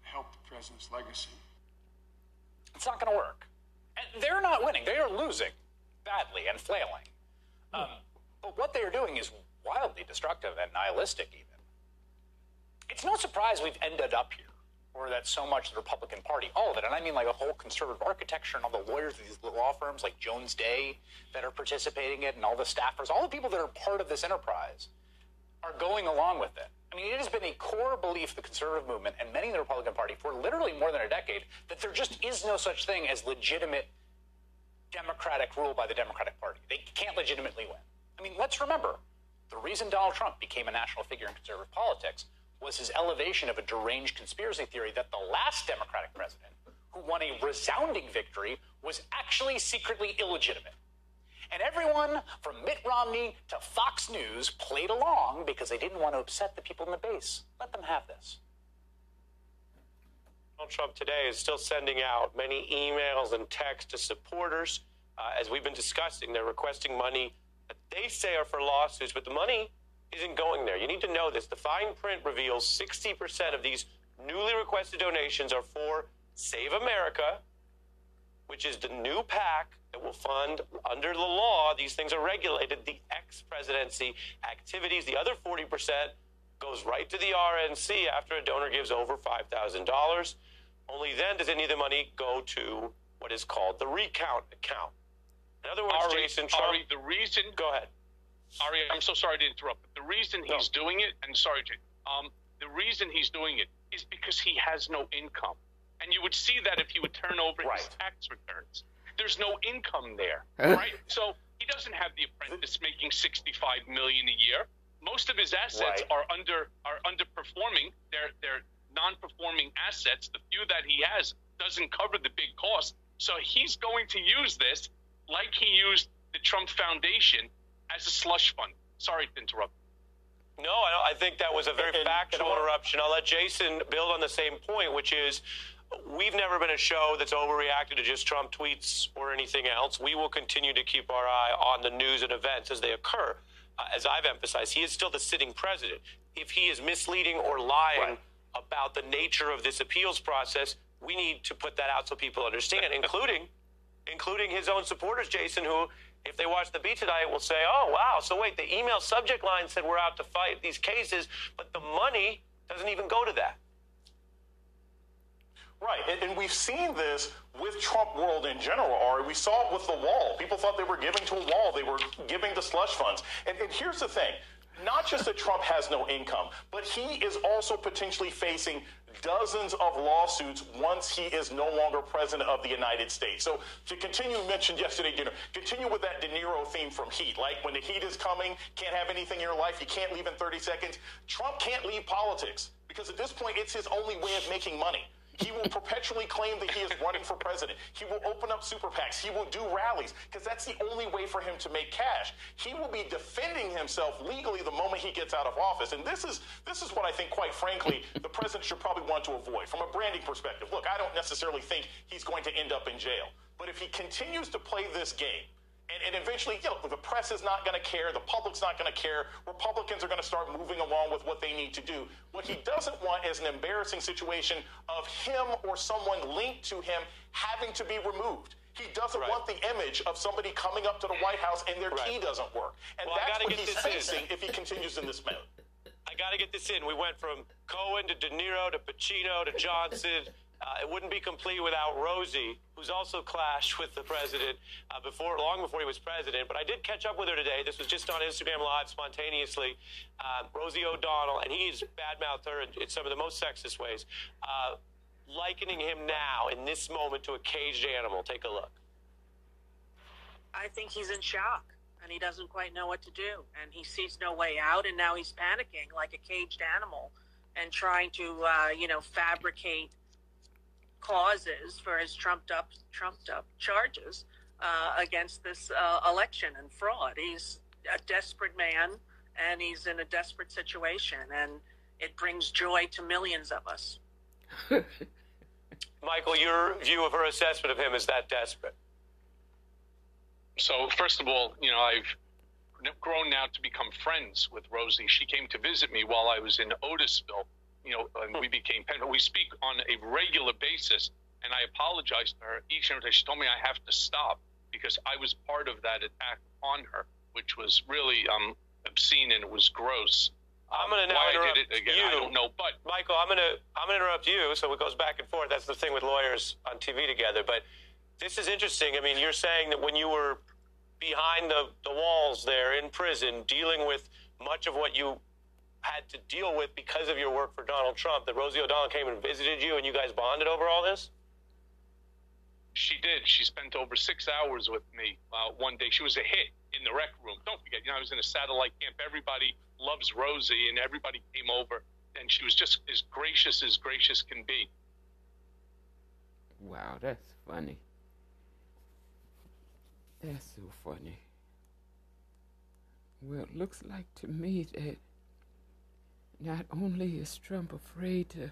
help the president's legacy. It's not going to work. And they're not winning. They are losing badly and flailing. But what they are doing is wildly destructive and nihilistic even. It's no surprise we've ended up here, or that so much of the Republican Party, all of it, and I mean like a whole conservative architecture and all the lawyers of these law firms like Jones Day that are participating in it and all the staffers, all the people that are part of this enterprise are going along with it. I mean, it has been a core belief, the conservative movement and many in the Republican Party for literally more than a decade, that there just is no such thing as legitimate Democratic rule by the Democratic Party. They can't legitimately win. I mean, let's remember, the reason Donald Trump became a national figure in conservative politics was his elevation of a deranged conspiracy theory that the last Democratic president who won a resounding victory was actually secretly illegitimate. And everyone from Mitt Romney to Fox News played along because they didn't want to upset the people in the base. Let them have this. Donald Trump today is still sending out many emails and texts to supporters. As we've been discussing, they're requesting money that they say are for lawsuits, but the money isn't going there. You need to know this. The fine print reveals 60% of these newly requested donations are for Save America, which is the new PAC that will fund, under the law, these things are regulated, the ex-presidency activities. The other 40% goes right to the RNC after a donor gives over $5,000. Only then does any of the money go to what is called the recount account. In other words, Jason Trump, the reason... Go ahead. Ari, I'm so sorry to interrupt. But the reason he's doing it, and sorry, Jake, the reason he's doing it is because he has no income. And you would see that if he would turn over his tax returns. There's no income there, right? So he doesn't have the apprentice making $65 million a year. Most of his assets are underperforming. They're non-performing assets. The few that he has doesn't cover the big cost. So he's going to use this like he used the Trump Foundation as a slush fund. Sorry to interrupt. No, I think that was a very factual interruption. I'll let Jason build on the same point, which is we've never been a show that's overreacted to just Trump tweets or anything else. We will continue to keep our eye on the news and events as they occur. As I've emphasized, he is still the sitting president. If he is misleading or lying about the nature of this appeals process, we need to put that out so people understand, including his own supporters, Jason, who, if they watch the beat tonight, will say, oh, wow, so wait, the email subject line said we're out to fight these cases, but the money doesn't even go to that. Right, and we've seen this with Trump world in general, Ari. We saw it with the wall. People thought they were giving to a wall. They were giving to slush funds. And here's the thing. Not just that Trump has no income, but he is also potentially facing dozens of lawsuits once he is no longer president of the United States. So to continue, you mentioned yesterday dinner, continue with that De Niro theme from Heat, like when the heat is coming, can't have anything in your life, you can't leave in 30 seconds. Trump can't leave politics because at this point, it's his only way of making money. He will perpetually claim that he is running for president. He will open up super PACs. He will do rallies because that's the only way for him to make cash. He will be defending himself legally the moment he gets out of office. And this is what I think, quite frankly, the president should probably want to avoid from a branding perspective. Look, I don't necessarily think he's going to end up in jail. But if he continues to play this game, and eventually, you know, the press is not going to care. The public's not going to care. Republicans are going to start moving along with what they need to do. What he doesn't want is an embarrassing situation of him or someone linked to him having to be removed. He doesn't want the image of somebody coming up to the White House and their key doesn't work. And that's what he's facing if he continues in this mode. I got to get this in. We went from Cohen to De Niro to Pacino to Johnson. It wouldn't be complete without Rosie, who's also clashed with the president long before he was president. But I did catch up with her today. This was just on Instagram Live spontaneously. Rosie O'Donnell, and he's badmouthed her in some of the most sexist ways, likening him now in this moment to a caged animal. Take a look. I think he's in shock, and he doesn't quite know what to do. And he sees no way out, and now he's panicking like a caged animal and trying to, you know, fabricate causes for his trumped up charges against this election and fraud. He's a desperate man, and he's in a desperate situation, and it brings joy to millions of us. Michael, your view of her assessment of him is that desperate? So, first of all, you know, I've grown now to become friends with Rosie. She came to visit me while I was in Otisville. You know, and we became pen. We speak on a regular basis, and I apologized to her each and every day. She told me I have to stop because I was part of that attack on her, which was really obscene and it was gross. I'm going to now interrupt you. I don't know, but Michael, I'm going to interrupt you. So it goes back and forth. That's the thing with lawyers on TV together. But this is interesting. I mean, you're saying that when you were behind the walls there in prison, dealing with much of what you had to deal with because of your work for Donald Trump, that Rosie O'Donnell came and visited you and you guys bonded over all this? She did. She spent over 6 hours with me one day. She was a hit in the rec room. Don't forget, I was in a satellite camp. Everybody loves Rosie, and everybody came over, and she was just as gracious can be. Wow, that's funny. That's so funny. Well, it looks like to me that not only is Trump afraid to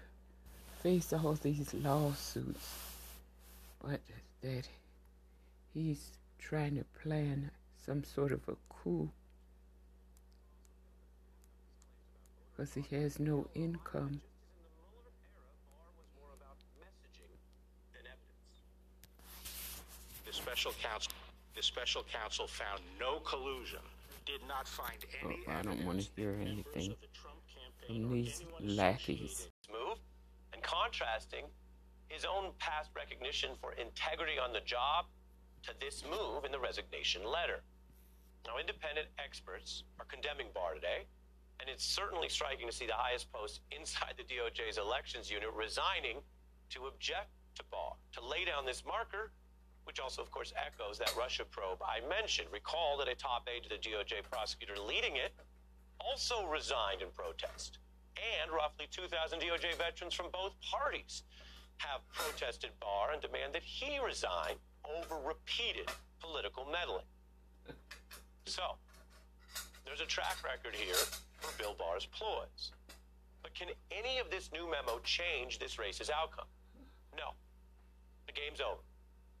face all these lawsuits, but that he's trying to plan some sort of a coup, because he has no income. The special counsel found no collusion, did not find any evidence. I don't want to hear anything from these lackeys. Move, and contrasting his own past recognition for integrity on the job to this move in the resignation letter. Now, independent experts are condemning Barr today, and it's certainly striking to see the highest post inside the DOJ's elections unit resigning to object to Barr, to lay down this marker, which also, of course, echoes that Russia probe I mentioned. Recall that a top aide to the DOJ prosecutor leading it also resigned in protest, and roughly 2,000 DOJ veterans from both parties have protested Barr and demand that he resign over repeated political meddling. So, there's a track record here for Bill Barr's ploys. But can any of this new memo change this race's outcome? No. The game's over.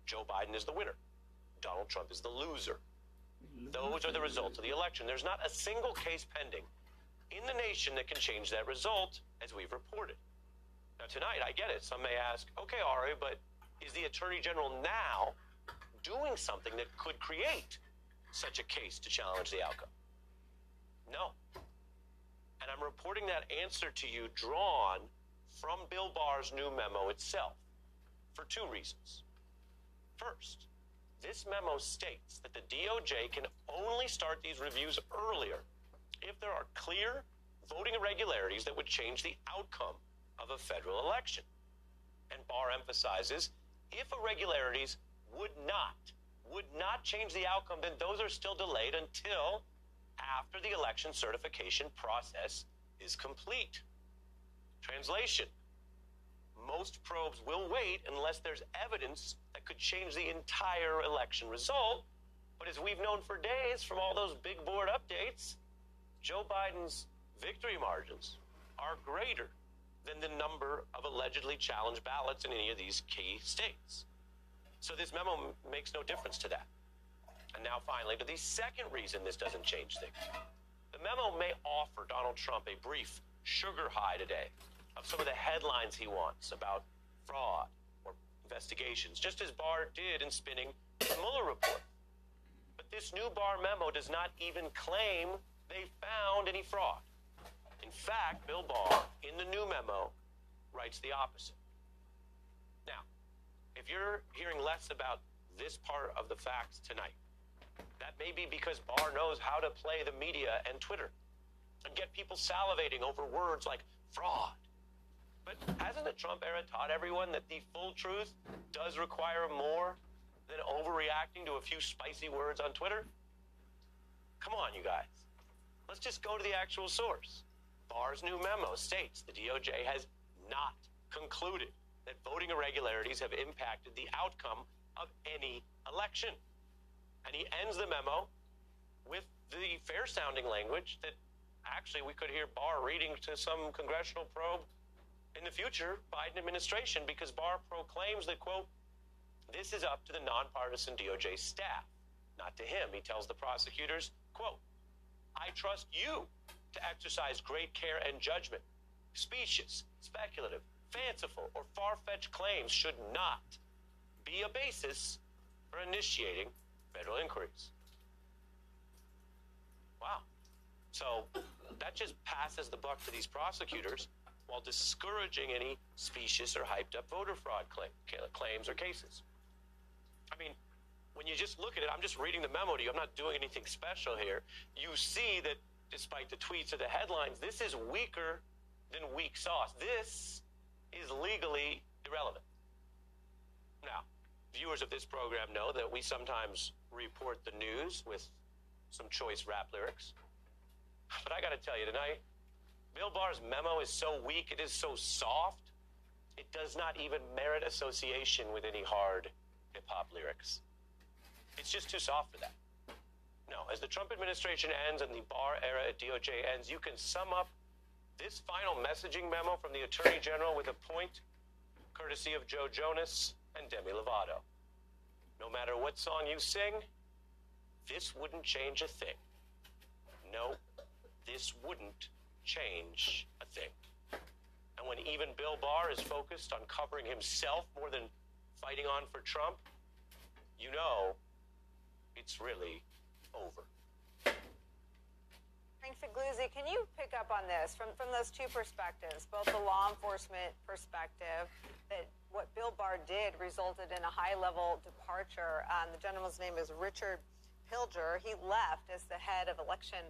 Joe Biden is the winner. Donald Trump is the loser. Those are the results of the election. There's not a single case pending in the nation that can change that result, as we've reported. Now, tonight, I get it. Some may ask, okay, Ari, but is the Attorney General now doing something that could create such a case to challenge the outcome? No. And I'm reporting that answer to you drawn from Bill Barr's new memo itself for two reasons. First, this memo states that the DOJ can only start these reviews earlier if there are clear voting irregularities that would change the outcome of a federal election. And Barr emphasizes, if irregularities would not change the outcome, then those are still delayed until after the election certification process is complete. Translation: most probes will wait unless there's evidence that could change the entire election result. But as we've known for days from all those big board updates, Joe Biden's victory margins are greater than the number of allegedly challenged ballots in any of these key states. So this memo makes no difference to that. And now finally, to the second reason this doesn't change things. The memo may offer Donald Trump a brief sugar high today of some of the headlines he wants about fraud or investigations, just as Barr did in spinning the Mueller report. But this new Barr memo does not even claim they found any fraud. In fact, Bill Barr, in the new memo, writes the opposite. Now, if you're hearing less about this part of the facts tonight, that may be because Barr knows how to play the media and Twitter and get people salivating over words like fraud. But hasn't the Trump era taught everyone that the full truth does require more than overreacting to a few spicy words on Twitter? Come on, you guys. Let's just go to the actual source. Barr's new memo states the DOJ has not concluded that voting irregularities have impacted the outcome of any election. And he ends the memo with the fair-sounding language that actually we could hear Barr reading to some congressional probe in the future Biden administration, because Barr proclaims that, quote, this is up to the nonpartisan DOJ staff, not to him. He tells the prosecutors, quote, I trust you to exercise great care and judgment. Specious, speculative, fanciful, or far-fetched claims should not be a basis for initiating federal inquiries. Wow. So that just passes the buck to these prosecutors while discouraging any specious or hyped-up voter fraud claims or cases. I mean, when you just look at it, I'm just reading the memo to you. I'm not doing anything special here. You see that despite the tweets or the headlines, this is weaker than weak sauce. This is legally irrelevant. Now, viewers of this program know that we sometimes report the news with some choice rap lyrics. But I got to tell you tonight, Bill Barr's memo is so weak, it is so soft, it does not even merit association with any hard hip-hop lyrics. It's just too soft for that. No, as the Trump administration ends and the Barr era at DOJ ends, you can sum up this final messaging memo from the Attorney General with a point courtesy of Joe Jonas and Demi Lovato. No matter what song you sing, this wouldn't change a thing. No, this wouldn't change a thing. And when even Bill Barr is focused on covering himself more than fighting on for Trump, you know it's really over. Frank Pugliese, can you pick up on this from those two perspectives, both the law enforcement perspective, that what Bill Barr did resulted in a high-level departure. The gentleman's name is Richard Pilger. He left as the head of election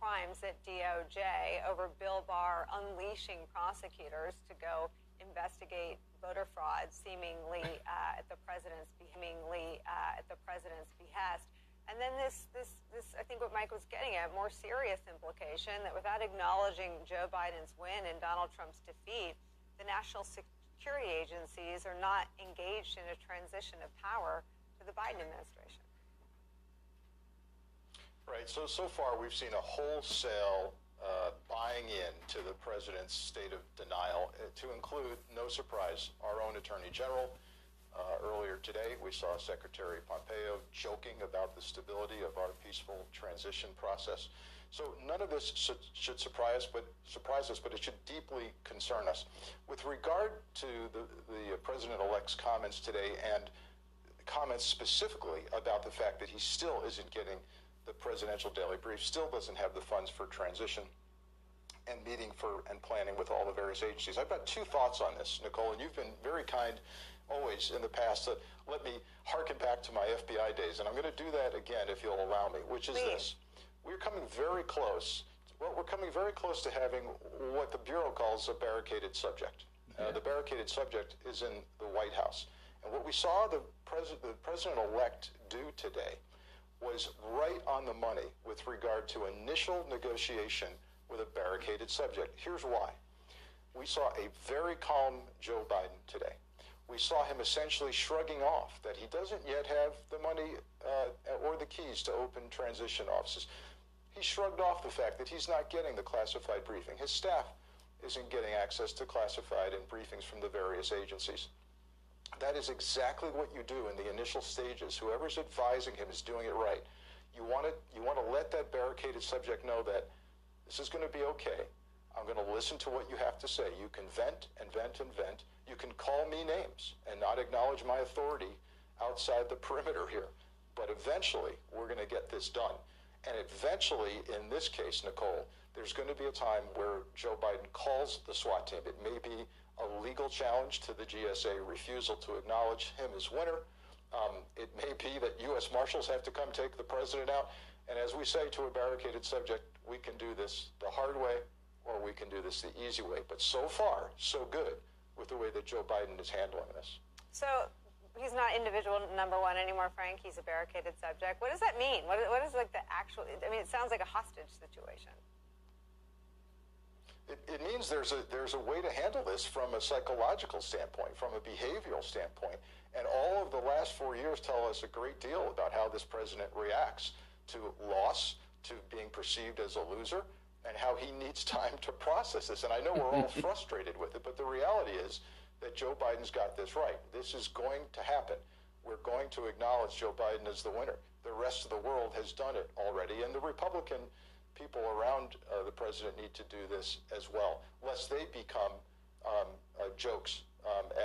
crimes at DOJ over Bill Barr unleashing prosecutors to go investigate voter fraud, seemingly at the president's behest. And then this, I think what Mike was getting at, more serious implication that without acknowledging Joe Biden's win and Donald Trump's defeat, the national security agencies are not engaged in a transition of power to the Biden administration. Right. So far, we've seen a wholesale buying in to the president's state of denial, to include, no surprise, our own Attorney General. Earlier today, we saw Secretary Pompeo joking about the stability of our peaceful transition process. So none of this should surprise us, but it should deeply concern us. With regard to the president-elect's comments today, and comments specifically about the fact that he still isn't getting the presidential daily brief, still doesn't have the funds for transition and meeting for and planning with all the various agencies. I've got two thoughts on this, Nicole, and you've been very kind always in the past that let me harken back to my FBI days, and I'm going to do that again if you'll allow me, which is this. We're coming very close. Well, we're coming very close to having what the Bureau calls a barricaded subject. The barricaded subject is in the White House. And what we saw the president-elect do today was right on the money with regard to initial negotiation with a barricaded subject. Here's why. We saw a very calm Joe Biden today. We saw him essentially shrugging off that he doesn't yet have the money or the keys to open transition offices. He shrugged off the fact that he's not getting the classified briefing. His staff isn't getting access to classified and briefings from the various agencies. That is exactly what you do in the initial stages. Whoever's advising him is doing it right. You want to let that barricaded subject know that this is going to be okay. I'm going to listen to what you have to say. You can vent and vent and vent. You can call me names and not acknowledge my authority outside the perimeter here. But eventually, we're going to get this done. And eventually, in this case, Nicole, there's going to be a time where Joe Biden calls the SWAT team. It may be a legal challenge to the GSA refusal to acknowledge him as winner. It may be that U.S. Marshals have to come take the president out. And as we say to a barricaded subject, we can do this the hard way or we can do this the easy way. But so far, so good with the way that Joe Biden is handling this. So he's not individual number one anymore, Frank. He's a barricaded subject. What does that mean? What is like the actual, I mean, it sounds like a hostage situation. It means there's a way to handle this from a psychological standpoint, from a behavioral standpoint. And all of the last 4 years tell us a great deal about how this president reacts to loss, to being perceived as a loser, and how he needs time to process this. And I know we're all frustrated with it, but the reality is that Joe Biden's got this right. This is going to happen. We're going to acknowledge Joe Biden as the winner. The rest of the world has done it already, and the Republican people around the president need to do this as well, lest they become jokes,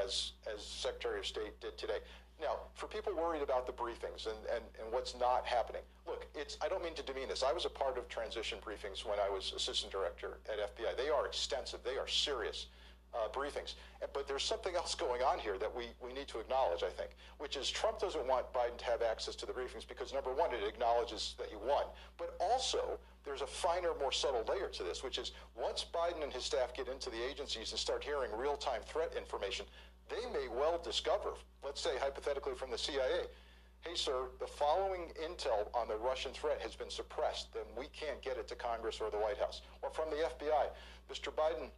as Secretary of State did today. Now, for people worried about the briefings and what's not happening, look, I don't mean to demean this. I was a part of transition briefings when I was assistant director at FBI. They are extensive. They are serious. briefings. But there's something else going on here that we need to acknowledge, I think, which is Trump doesn't want Biden to have access to the briefings because, number one, it acknowledges that he won. But also, there's a finer, more subtle layer to this, which is once Biden and his staff get into the agencies and start hearing real-time threat information, they may well discover, let's say hypothetically from the CIA, hey, sir, the following intel on the Russian threat has been suppressed, then we can't get it to Congress or the White House. Or from the FBI, Mr. Biden,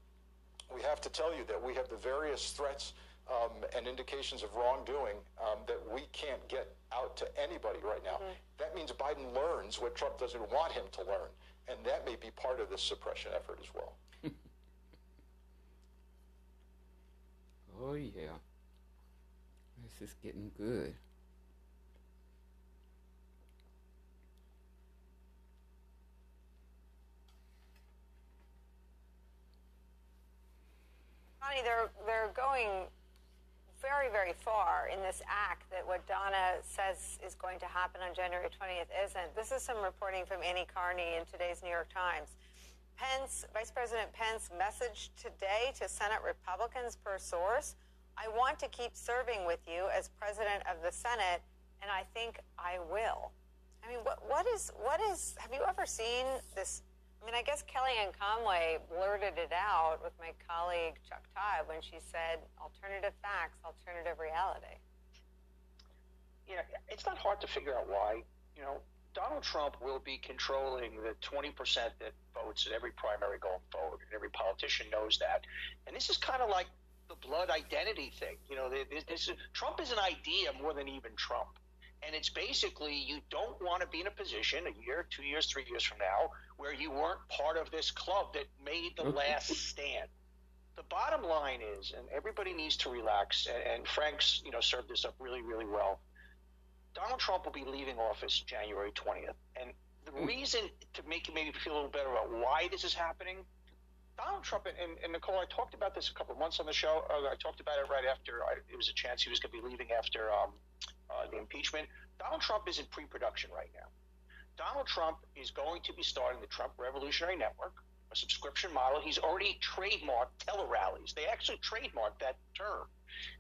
we have to tell you that we have the various threats and indications of wrongdoing that we can't get out to anybody right now. Mm-hmm. That means Biden learns what Trump doesn't want him to learn, and that may be part of this suppression effort as well. Oh, yeah. This is getting good. They're going very, very far in this act that what Donna says is going to happen on January 20th isn't. This is some reporting from Annie Carney in today's New York Times. Pence, Vice President Pence, message today to Senate Republicans per source, I want to keep serving with you as President of the Senate, and I think I will. I mean, what is, have you ever seen this? I mean, I guess Kellyanne Conway blurted it out with my colleague Chuck Todd when she said, alternative facts, alternative reality. Yeah, it's not hard to figure out why. You know, Donald Trump will be controlling the 20% that votes at every primary going forward, and every politician knows that. And this is kind of like the blood identity thing. You know, Trump is an idea more than even Trump. And it's basically you don't want to be in a position a year, 2 years, 3 years from now where you weren't part of this club that made the last stand. The bottom line is, and everybody needs to relax, and Frank's, you know, served this up really, really well. Donald Trump will be leaving office January 20th. And the reason to make you maybe feel a little better about why this is happening, Donald Trump, and Nicole, I talked about this a couple of months on the show. I talked about it right after it was a chance he was going to be leaving after the impeachment. Donald Trump is in pre-production right now. Donald Trump is going to be starting the Trump Revolutionary Network, a subscription model. He's already trademarked tele-rallies. They actually trademarked that term.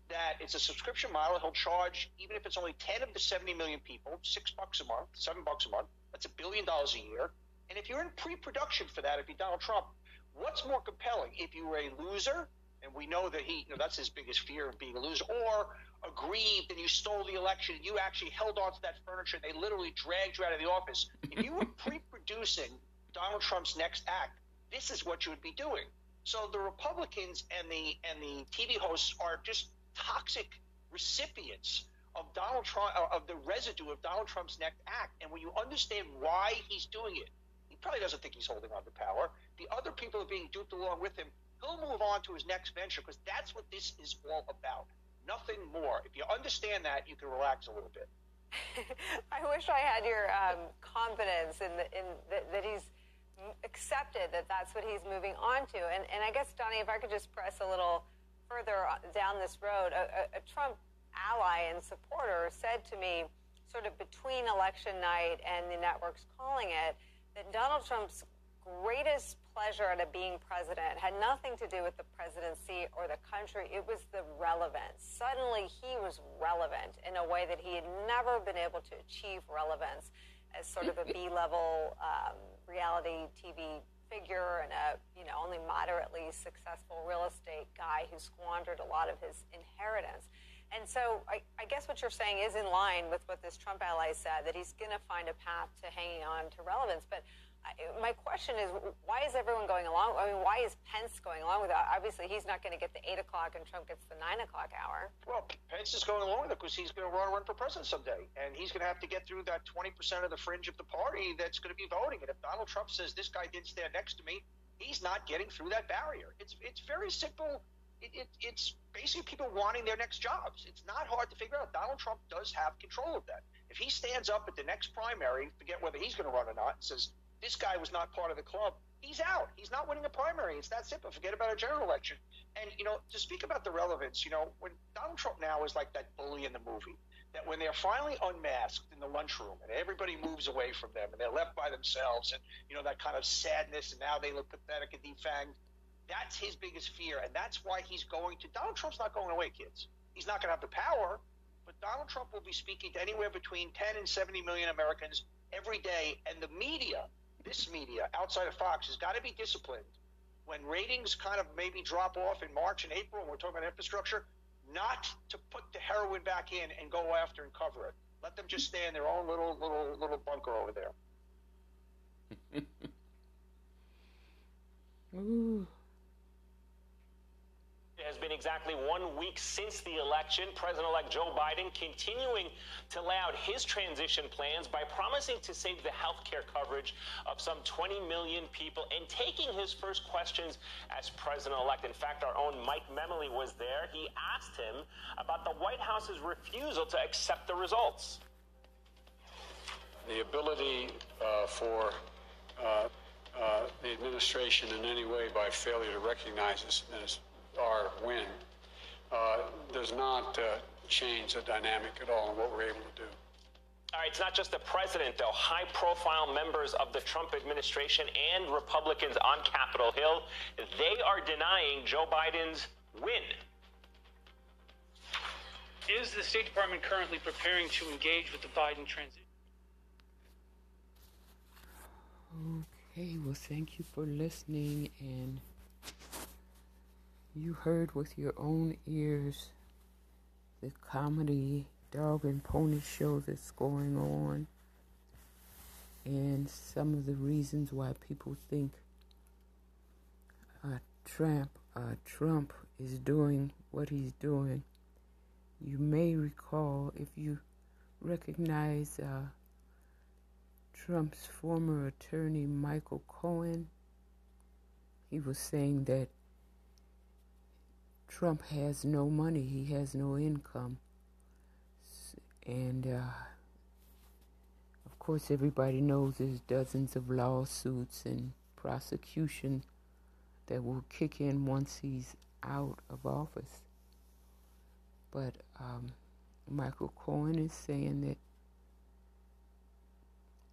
That it's a subscription model. He'll charge, even if it's only 10 of the 70 million people, $6 a month, $7 a month. That's $1 billion a year. And if you're in pre-production for that, if you're Donald Trump, what's more compelling? If you were a loser, and we know that he, you know, that's his biggest fear of being a loser, or aggrieved and you stole the election and you actually held on to that furniture and they literally dragged you out of the office. If you were pre-producing Donald Trump's next act, this is what you would be doing. So the Republicans and the TV hosts are just toxic recipients of Donald Trump, of the residue of Donald Trump's next act. And when you understand why he's doing it, he probably doesn't think he's holding on to power. The other people are being duped along with him. He'll move on to his next venture because that's what this is all about. Nothing more. If you understand that, you can relax a little bit. I wish I had your confidence that he's accepted that that's what he's moving on to. And I guess, Donnie, if I could just press a little further down this road, a Trump ally and supporter said to me, sort of between election night and the networks calling it, that Donald Trump's greatest pleasure out of being president had nothing to do with the presidency or the country. It was the relevance. Suddenly he was relevant in a way that he had never been able to achieve relevance as sort of a B-level reality TV figure and a, you know, only moderately successful real estate guy who squandered a lot of his inheritance. And so I guess what you're saying is in line with what this Trump ally said, that he's going to find a path to hanging on to relevance. But my question is, why is everyone going along? I mean, why is Pence going along with that? Obviously, he's not going to get the 8 o'clock and Trump gets the 9 o'clock hour. Well, Pence is going along with it because he's going to run for president someday. And he's going to have to get through that 20% of the fringe of the party that's going to be voting. And if Donald Trump says, this guy didn't stand next to me, he's not getting through that barrier. It's very simple. It's basically people wanting their next jobs. It's not hard to figure out. Donald Trump does have control of that. If he stands up at the next primary, forget whether he's going to run or not, and says, this guy was not part of the club, he's out. He's not winning a primary. It's that simple. Forget about a general election. And, you know, to speak about the relevance, you know, when Donald Trump now is like that bully in the movie, that when they're finally unmasked in the lunchroom and everybody moves away from them and they're left by themselves and, you know, that kind of sadness and now they look pathetic and defanged, That's his biggest fear, and that's why he's going to – Donald Trump's not going away, kids. He's not going to have the power, but Donald Trump will be speaking to anywhere between 10 and 70 million Americans every day, and the media, this media outside of Fox, has got to be disciplined. When ratings kind of maybe drop off in March and April, and we're talking about infrastructure, not to put the heroin back in and go after and cover it. Let them just stay in their own little bunker over there. Ooh. It has been exactly 1 week since the election. President-elect Joe Biden continuing to lay out his transition plans by promising to save the health care coverage of some 20 million people and taking his first questions as president-elect. In fact, our own Mike Memoli was there. He asked him about the White House's refusal to accept the results. The ability for the administration in any way by failure to recognize this our win does not change the dynamic at all in what we're able to do. All right, it's not just the president, though. High-profile members of the Trump administration and Republicans on Capitol Hill, they are denying Joe Biden's win. Is the State Department currently preparing to engage with the Biden transition? Okay, well, thank you for listening, and you heard with your own ears the comedy dog and pony show that's going on and some of the reasons why people think Trump is doing what he's doing. You may recall, if you recognize Trump's former attorney, Michael Cohen, he was saying that Trump has no money, he has no income. And, of course, everybody knows there's dozens of lawsuits and prosecution that will kick in once he's out of office. But Michael Cohen is saying that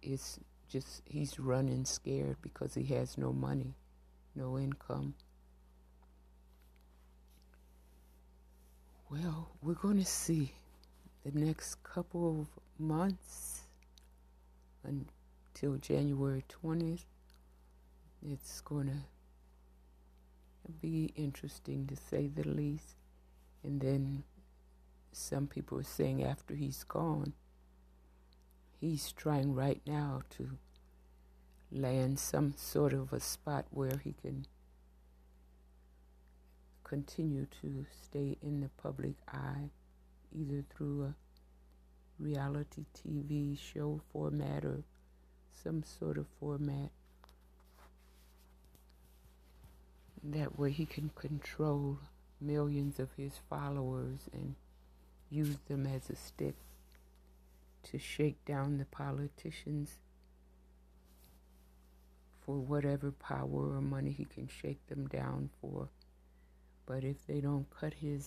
it's just he's running scared because he has no money, no income. Well, we're going to see the next couple of months until January 20th. It's going to be interesting, to say the least. And then some people are saying after he's gone, he's trying right now to land some sort of a spot where he can continue to stay in the public eye, either through a reality TV show format or some sort of format. That way he can control millions of his followers and use them as a stick to shake down the politicians for whatever power or money he can shake them down for. But if they don't cut his,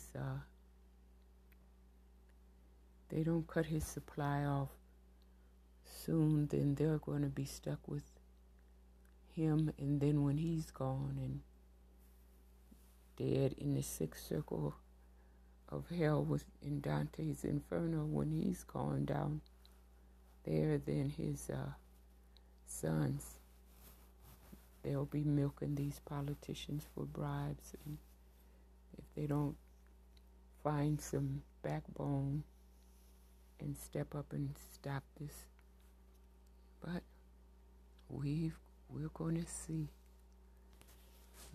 supply off soon, then they're going to be stuck with him. And then when he's gone and dead in the sixth circle of hell in Dante's Inferno, when he's gone down there, then his sons, they'll be milking these politicians for bribes. And if they don't find some backbone and step up and stop this. But we're going to see.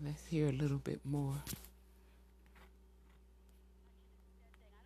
Let's hear a little bit more. I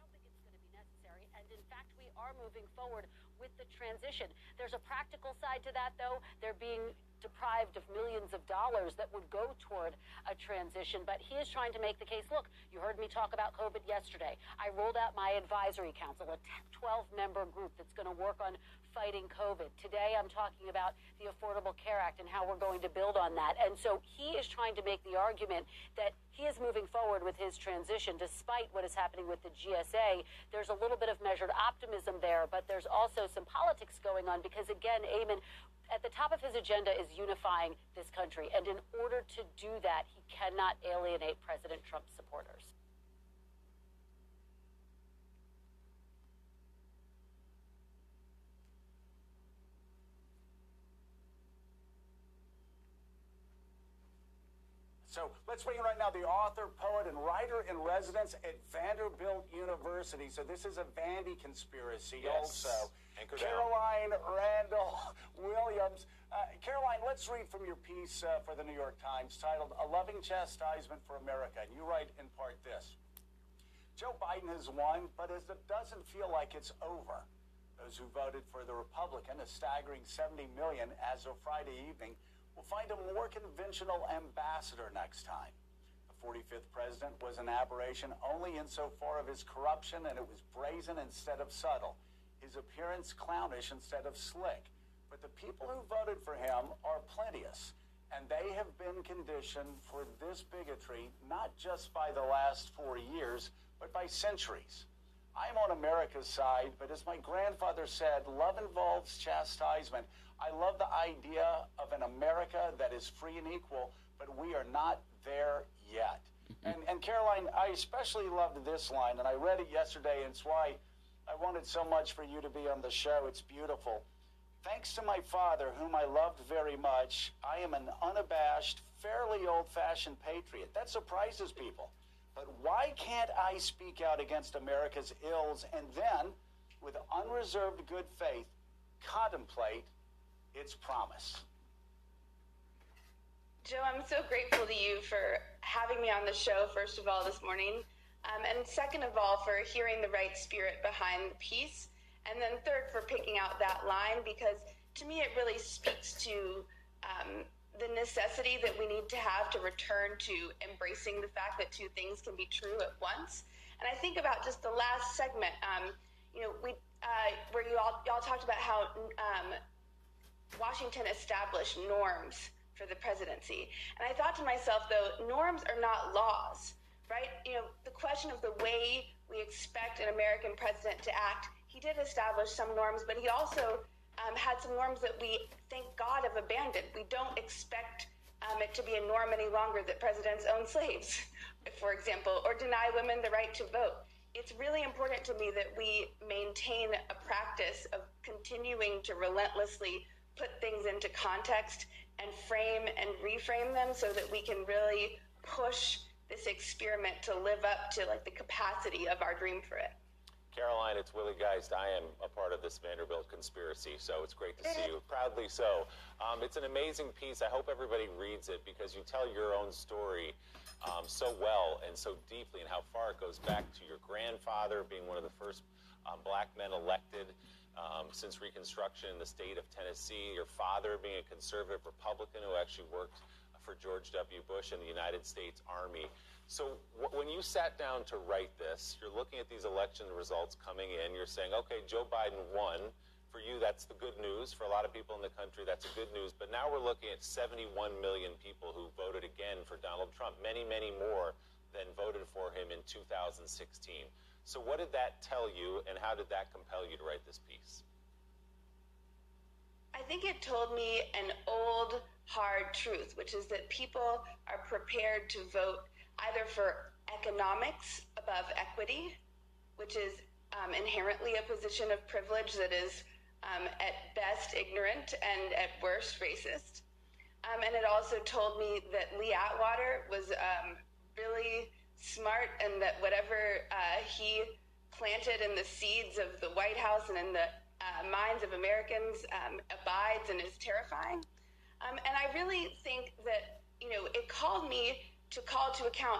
don't think it's going to be necessary. And in fact, we are moving forward with the transition. There's a practical side to that, though. They're being deprived of millions of dollars that would go toward a transition. But he is trying to make the case, look, you heard me talk about COVID yesterday. I rolled out my advisory council, a 12-member group that's going to work on fighting COVID. Today, I'm talking about the Affordable Care Act and how we're going to build on that. And so he is trying to make the argument that he is moving forward with his transition, despite what is happening with the GSA. There's a little bit of measured optimism there, but there's also some politics going on because, again, Eamon, At the top of his agenda is unifying this country. And in order to do that, he cannot alienate President Trump's supporters. So let's bring in right now the author, poet, and writer-in-residence at Vanderbilt University. So this is a Vandy conspiracy, yes. Also. Anchor Caroline down. Randall-Williams. Caroline, let's read from your piece for the New York Times titled A Loving Chastisement for America. And you write in part this. Joe Biden has won, but it doesn't feel like it's over. Those who voted for the Republican, a staggering 70 million as of Friday evening, we'll find a more conventional ambassador next time. The 45th president was an aberration only insofar of his corruption, and it was brazen instead of subtle. His appearance clownish instead of slick. But the people who voted for him are plenteous, and they have been conditioned for this bigotry not just by the last 4 years, but by centuries. I'm on America's side, but as my grandfather said, love involves chastisement. I love the idea of an America that is free and equal, but we are not there yet. And Caroline, I especially loved this line, and I read it yesterday, and it's why I wanted so much for you to be on the show. It's beautiful. Thanks to my father, whom I loved very much, I am an unabashed, fairly old-fashioned patriot. That surprises people. But why can't I speak out against America's ills and then, with unreserved good faith, contemplate its promise? Joe, I'm so grateful to you for having me on the show, first of all, this morning. And second of all, for hearing the right spirit behind the piece. And then third, for picking out that line, because to me, it really speaks to the necessity that we need to have to return to embracing the fact that two things can be true at once. And I think about just the last segment, you know, where y'all talked about how Washington established norms for the presidency. And I thought to myself, though, norms are not laws, right? You know, the question of the way we expect an American president to act, he did establish some norms, but he also had some norms that we, thank God, have abandoned. We don't expect it to be a norm any longer that presidents own slaves, for example, or deny women the right to vote. It's really important to me that we maintain a practice of continuing to relentlessly put things into context and frame and reframe them so that we can really push this experiment to live up to like the capacity of our dream for it. Caroline, it's Willie Geist. I am a part of this Vanderbilt conspiracy, so it's great to see you. Proudly so. It's an amazing piece. I hope everybody reads it because you tell your own story so well and so deeply, and how far it goes back to your grandfather being one of the first black men elected since Reconstruction in the state of Tennessee, your father being a conservative Republican who actually worked for George W. Bush in the United States Army. So when you sat down to write this, you're looking at these election results coming in, you're saying, okay, Joe Biden won. For you, that's the good news. For a lot of people in the country, that's the good news. But now we're looking at 71 million people who voted again for Donald Trump, many, many more than voted for him in 2016. So what did that tell you, and how did that compel you to write this piece? I think it told me an old, hard truth, which is that people are prepared to vote either for economics above equity, which is inherently a position of privilege that is at best ignorant and at worst racist. And it also told me that Lee Atwater was really smart, and that whatever he planted in the seeds of the White House and in the minds of Americans abides and is terrifying. And I really think that, you know, it called me to call to account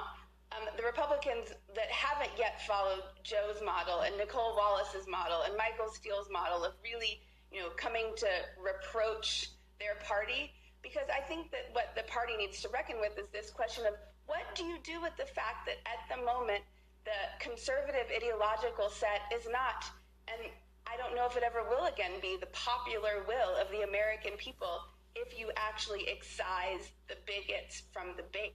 the Republicans that haven't yet followed Joe's model and Nicole Wallace's model and Michael Steele's model of really, you know, coming to reproach their party. Because I think that what the party needs to reckon with is this question of what do you do with the fact that at the moment the conservative ideological set is not, and I don't know if it ever will again be, the popular will of the American people if you actually excise the bigots from the base.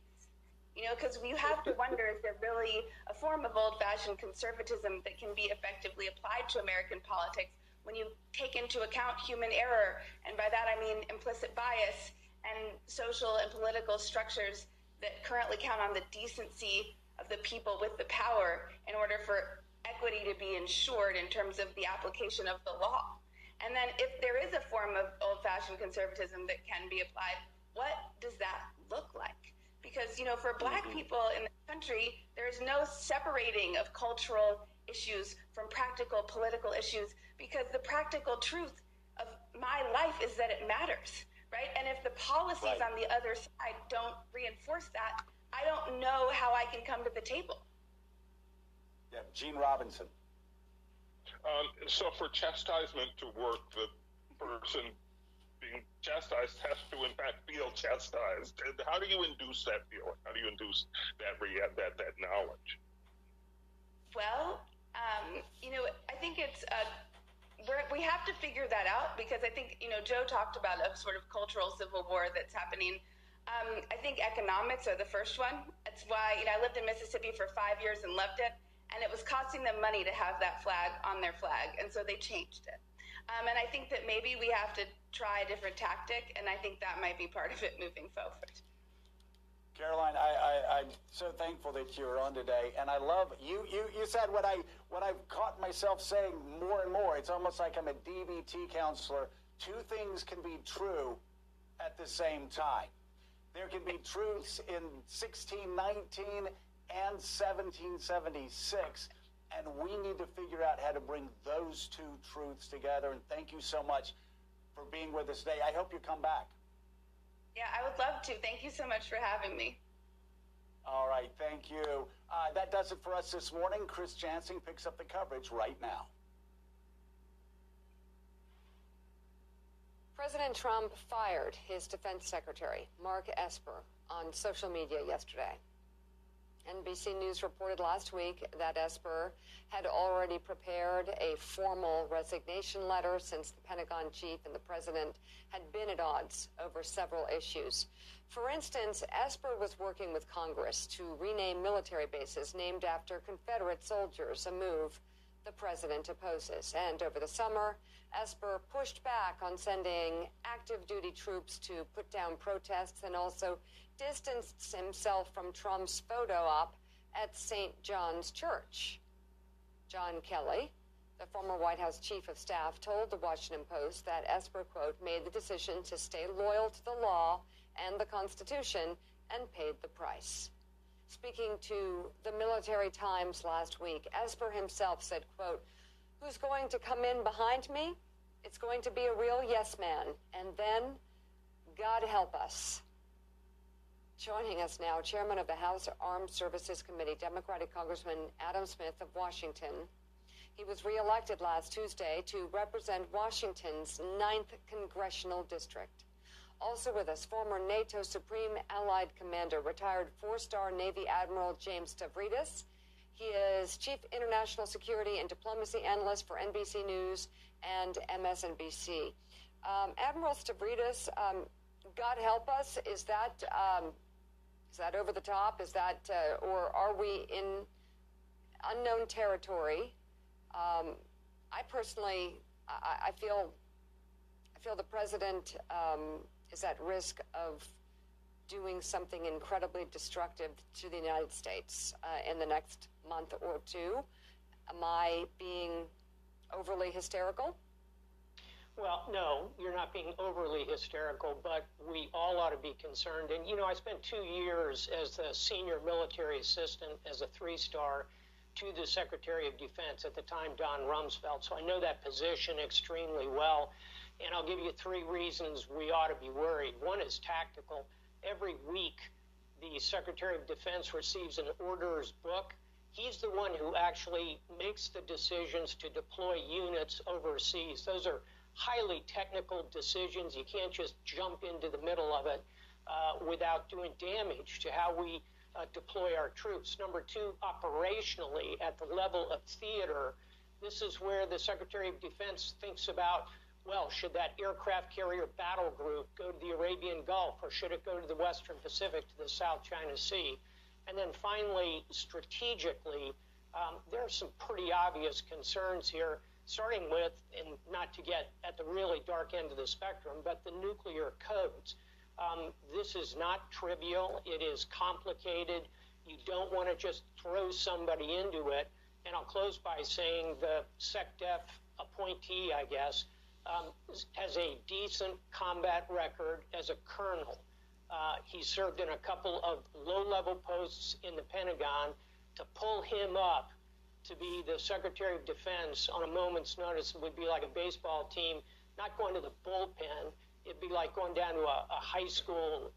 You know, because you have to wonder, is there really a form of old-fashioned conservatism that can be effectively applied to American politics when you take into account human error, and by that I mean implicit bias and social and political structures that currently count on the decency of the people with the power in order for equity to be ensured in terms of the application of the law. And then if there is a form of old-fashioned conservatism that can be applied, what does that look like? Because, you know, for Black people in the country, there is no separating of cultural issues from practical political issues, because the practical truth of my life is that it matters, right? And if the policies on the other side don't reinforce that, I don't know how I can come to the table. Yeah, Gene Robinson. So for chastisement to work, the person being chastised has to, in fact, feel chastised. And how do you induce that feeling? How do you induce that knowledge? Well, you know, I think it's we have to figure that out, because I think, you know, Joe talked about a sort of cultural civil war that's happening. I think economics are the first one. That's why, you know, I lived in Mississippi for 5 years and loved it. And it was costing them money to have that flag on their flag. And so they changed it. And I think that maybe we have to try a different tactic. And I think that might be part of it moving forward. Caroline, I'm so thankful that you're on today. And I love you. You said what I've caught myself saying more and more. It's almost like I'm a DBT counselor. Two things can be true at the same time. There can be truths in 1619 and 1776, and we need to figure out how to bring those two truths together. And thank you so much for being with us today. I hope you come back. Yeah, I would love to. Thank you so much for having me. All right, thank you. That does it for us this morning. Chris Jansen picks up the coverage right now. President Trump fired his defense secretary, Mark Esper, on social media yesterday. NBC News reported last week that Esper had already prepared a formal resignation letter, since the Pentagon chief and the president had been at odds over several issues. For instance, Esper was working with Congress to rename military bases named after Confederate soldiers, a move the president opposes. And over the summer, Esper pushed back on sending active duty troops to put down protests, and also distanced himself from Trump's photo op at St. John's Church. John Kelly, the former White House chief of staff, told the Washington Post that Esper, quote, made the decision to stay loyal to the law and the Constitution and paid the price. Speaking to the Military Times last week, Esper himself said, quote, who's going to come in behind me? It's going to be a real yes man. And then, God help us. Joining us now, Chairman of the House Armed Services Committee, Democratic Congressman Adam Smith of Washington. He was reelected last Tuesday to represent Washington's 9th Congressional District. Also with us, former NATO Supreme Allied Commander, retired four-star Navy Admiral James Stavridis. He is Chief International Security and Diplomacy Analyst for NBC News and MSNBC. Admiral Stavridis, God help us, is that over the top? Is that, or are we in unknown territory? I personally, I feel the president is at risk of doing something incredibly destructive to the United States in the next month or two. Am I being overly hysterical? Well, no, you're not being overly hysterical, but we all ought to be concerned. And, you know, I spent 2 years as the senior military assistant as a three-star to the Secretary of Defense, at the time, Don Rumsfeld, so I know that position extremely well. And I'll give you 3 reasons we ought to be worried. One is tactical. Every week, the Secretary of Defense receives an orders book. He's the one who actually makes the decisions to deploy units overseas. Those are highly technical decisions. You can't just jump into the middle of it without doing damage to how we deploy our troops. Number 2, operationally, at the level of theater, this is where the Secretary of Defense thinks about, well, should that aircraft carrier battle group go to the Arabian Gulf, or should it go to the Western Pacific, to the South China Sea? And then finally, strategically, there are some pretty obvious concerns here. starting with, and not to get at the really dark end of the spectrum, but the nuclear codes. This is not trivial. It is complicated. You don't want to just throw somebody into it. And I'll close by saying the SecDef appointee, I guess, has a decent combat record as a colonel. He served in a couple of low-level posts in the Pentagon. To pull him up to be the Secretary of Defense on a moment's notice would be like a baseball team not going to the bullpen. It'd be like going down to a high school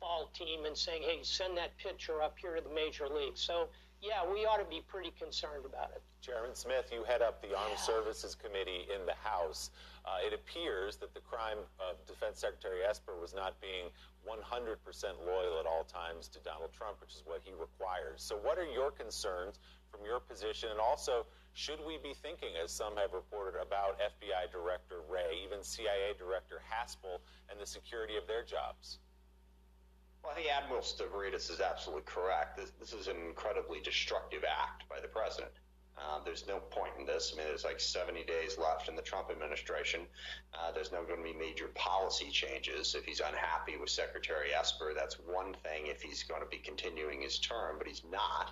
ball team and saying, hey, send that pitcher up here to the major leagues. So, yeah, we ought to be pretty concerned about it. Chairman Smith, you head up the Armed Services Committee in the House. It appears that the crime of Defense Secretary Esper was not being 100% loyal at all times to Donald Trump, which is what he requires. So what are your concerns from your position? And also, should we be thinking, as some have reported, about FBI Director Wray, even CIA Director Haspel, and the security of their jobs? Well, I think Admiral Stavridis is absolutely correct. This is an incredibly destructive act by the president. There's no point in this. I mean, there's like 70 days left in the Trump administration. There's not going to be major policy changes. If he's unhappy with Secretary Esper, that's one thing if he's going to be continuing his term, but he's not.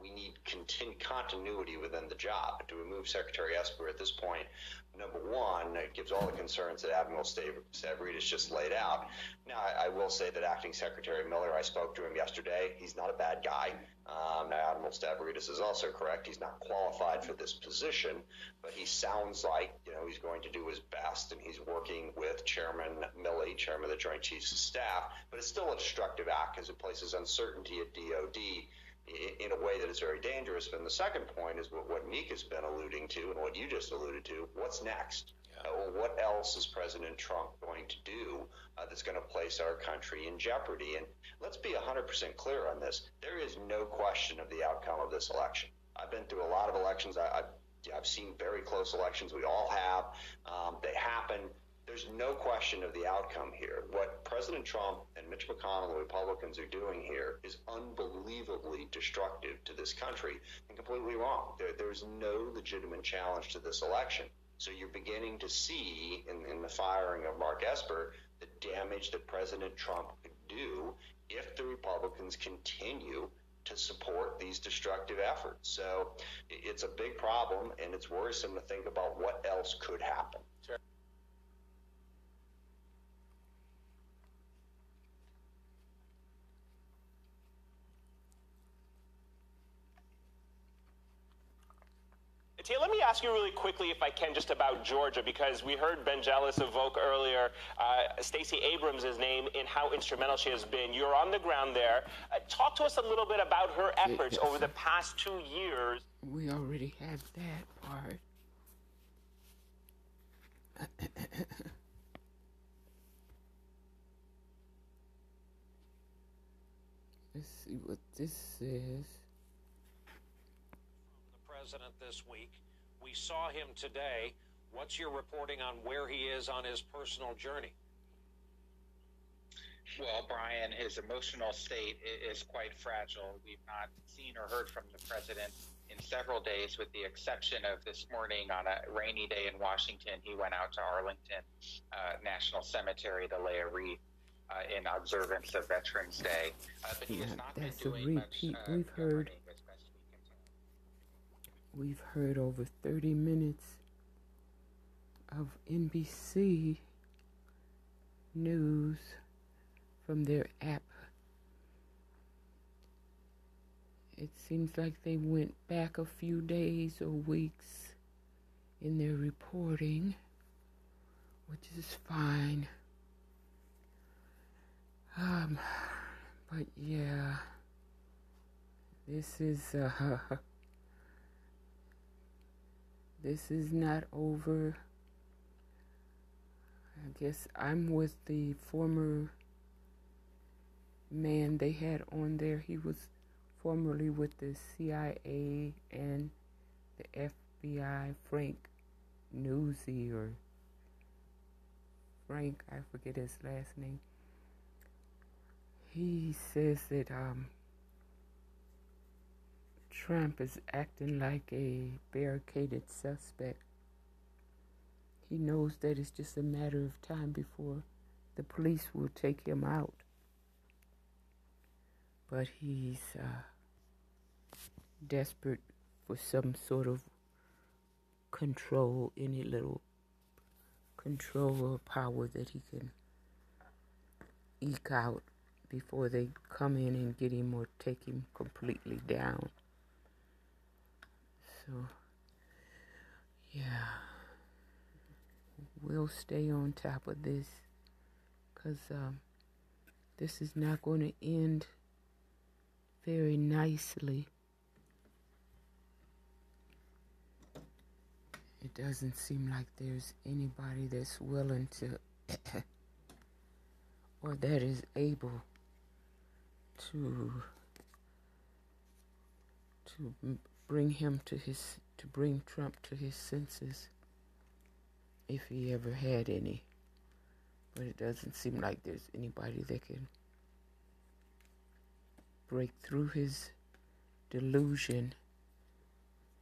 We need continuity within the job. To remove Secretary Esper at this point, number one, it gives all the concerns that Admiral Stavridis just laid out. Now, I will say that Acting Secretary Miller, I spoke to him yesterday. He's not a bad guy. Now, Admiral Stavridis is also correct. He's not qualified for this position, but he sounds like, you know, he's going to do his best, and he's working with Chairman Milley, Chairman of the Joint Chiefs of Staff, but it's still a destructive act because it places uncertainty at DOD in a way that is very dangerous. And the second point is what Meek has been alluding to and what you just alluded to. What's next? What else is President Trump going to do that's going to place our country in jeopardy? And let's be 100% clear on this. There is no question of the outcome of this election. I've been through a lot of elections. I've seen very close elections. We all have. They happen. There's no question of the outcome here. What President Trump and Mitch McConnell, the Republicans, are doing here is unbelievably destructive to this country and completely wrong. There's no legitimate challenge to this election. So you're beginning to see in the firing of Mark Esper the damage that President Trump could do if the Republicans continue to support these destructive efforts. So it's a big problem, and it's worrisome to think about what else could happen. Sure. Tia, let me ask you really quickly, if I can, just about Georgia, because we heard Ben Jealous evoke earlier Stacey Abrams' name and how instrumental she has been. You're on the ground there. Talk to us a little bit about her efforts over the past 2 years. We already have that part. Let's see what this is. President this week. We saw him today. What's your reporting on where he is on his personal journey? Well, Brian, his emotional state is quite fragile. We've not seen or heard from the president in several days, with the exception of this morning on a rainy day in Washington. He went out to Arlington National Cemetery to lay a wreath in observance of Veterans Day. But he has not been doing much. We've heard. We've heard over 30 minutes of NBC news from their app. It seems like they went back a few days or weeks in their reporting, which is fine. But yeah, this is this is not over. I guess I'm with the former man they had on there. He was formerly with the CIA and the FBI, Frank Nuzzi, or Frank, I forget his last name. He says that Trump is acting like a barricaded suspect He knows that it's just a matter of time before the police will take him out. But he's desperate for some sort of control, any little control or power that he can eke out before they come in and get him or take him completely down. So, yeah, we'll stay on top of this, because this is not going to end very nicely. It doesn't seem like there's anybody that's willing to, or that is able to bring Trump to his senses, if he ever had any. But it doesn't seem like there's anybody that can break through his delusion.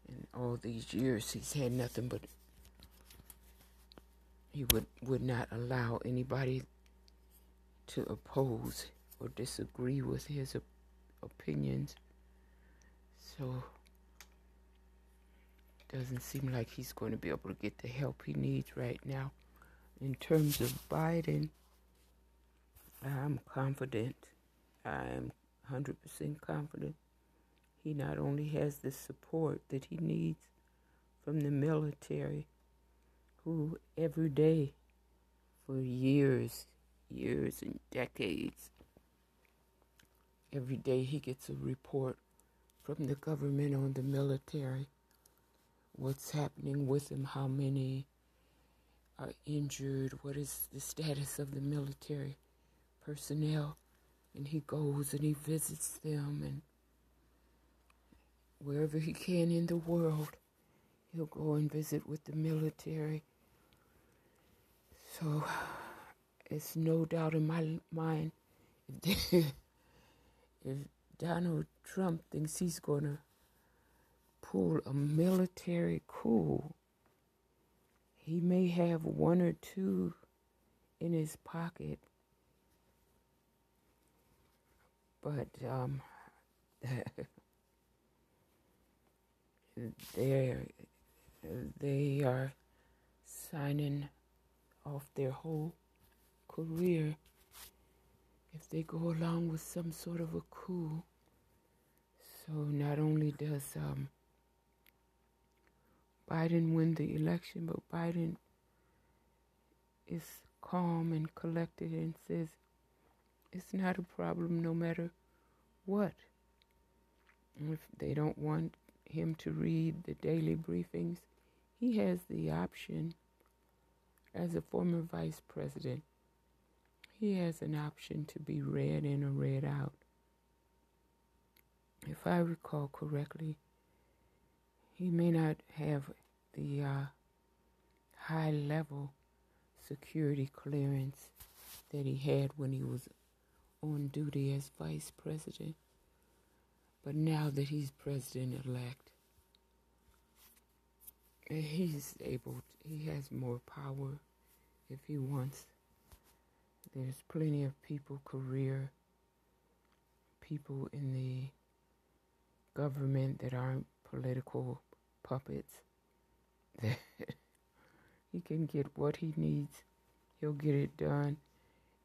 In all these years, he's had nothing but, he would not allow anybody to oppose or disagree with his opinions. So, doesn't seem like he's going to be able to get the help he needs right now. In terms of Biden, I'm confident. I'm 100% confident. He not only has the support that he needs from the military, who every day for years and decades, every day he gets a report from the government on the military, what's happening with them, how many are injured, what is the status of the military personnel. And he goes and he visits them, and wherever he can in the world, he'll go and visit with the military. So, it's no doubt in my mind, if Donald Trump thinks he's going to pull a military coup, he may have one or two in his pocket. But, they are signing off their whole career if they go along with some sort of a coup. So not only does Biden win the election, but Biden is calm and collected and says it's not a problem no matter what. If they don't want him to read the daily briefings, he has the option. As a former vice president, he has an option to be read in or read out. If I recall correctly, he may not have the high level security clearance that he had when he was on duty as vice president. But now that he's president-elect, he has more power if he wants. There's plenty of career people in the government that aren't political puppets. He can get what he needs. He'll get it done.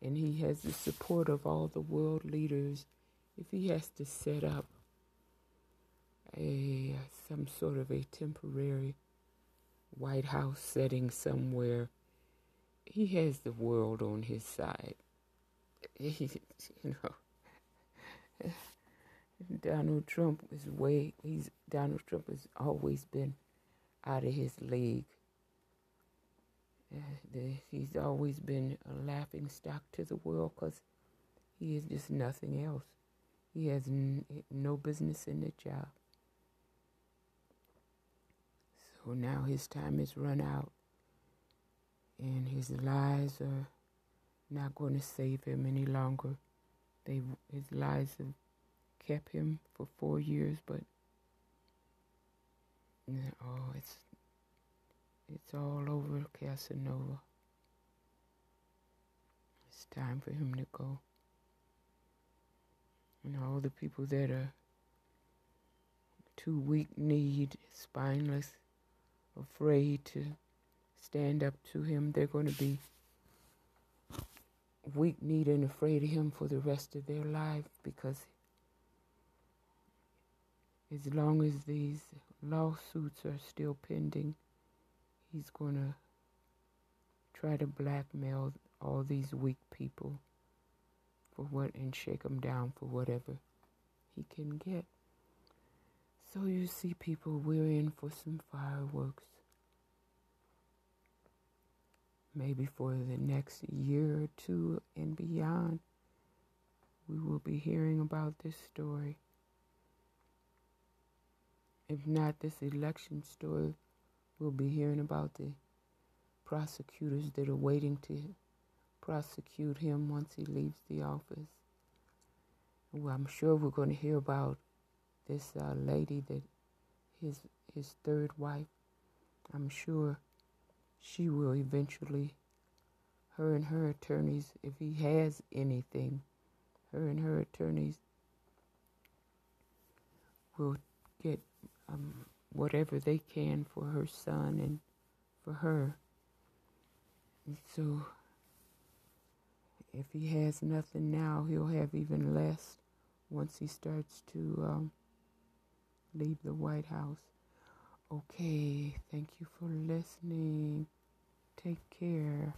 And he has the support of all the world leaders. If he has to set up some sort of a temporary White House setting somewhere, he has the world on his side. Donald Trump has always been out of his league. He's always been a laughing stock to the world because he is just nothing else. He has no business in the job. So now his time is run out, and his lies are not going to save him any longer. His lies have kept him for 4 years, but it's It's all over, Casanova. It's time for him to go. And all the people that are too weak-kneed, spineless, afraid to stand up to him, they're going to be weak-kneed and afraid of him for the rest of their life, because as long as these lawsuits are still pending, he's going to try to blackmail all these weak people for what, and shake them down for whatever he can get. So you see, people, we're in for some fireworks. Maybe for the next year or two and beyond, we will be hearing about this story. If not this election story, we'll be hearing about the prosecutors that are waiting to prosecute him once he leaves the office. Well, I'm sure we're going to hear about this lady that his third wife. I'm sure she will eventually, her and her attorneys, if he has anything, her and her attorneys will get whatever they can for her son and for her. And so if he has nothing now, he'll have even less once he starts to leave the White House. Okay, thank you for listening. Take care.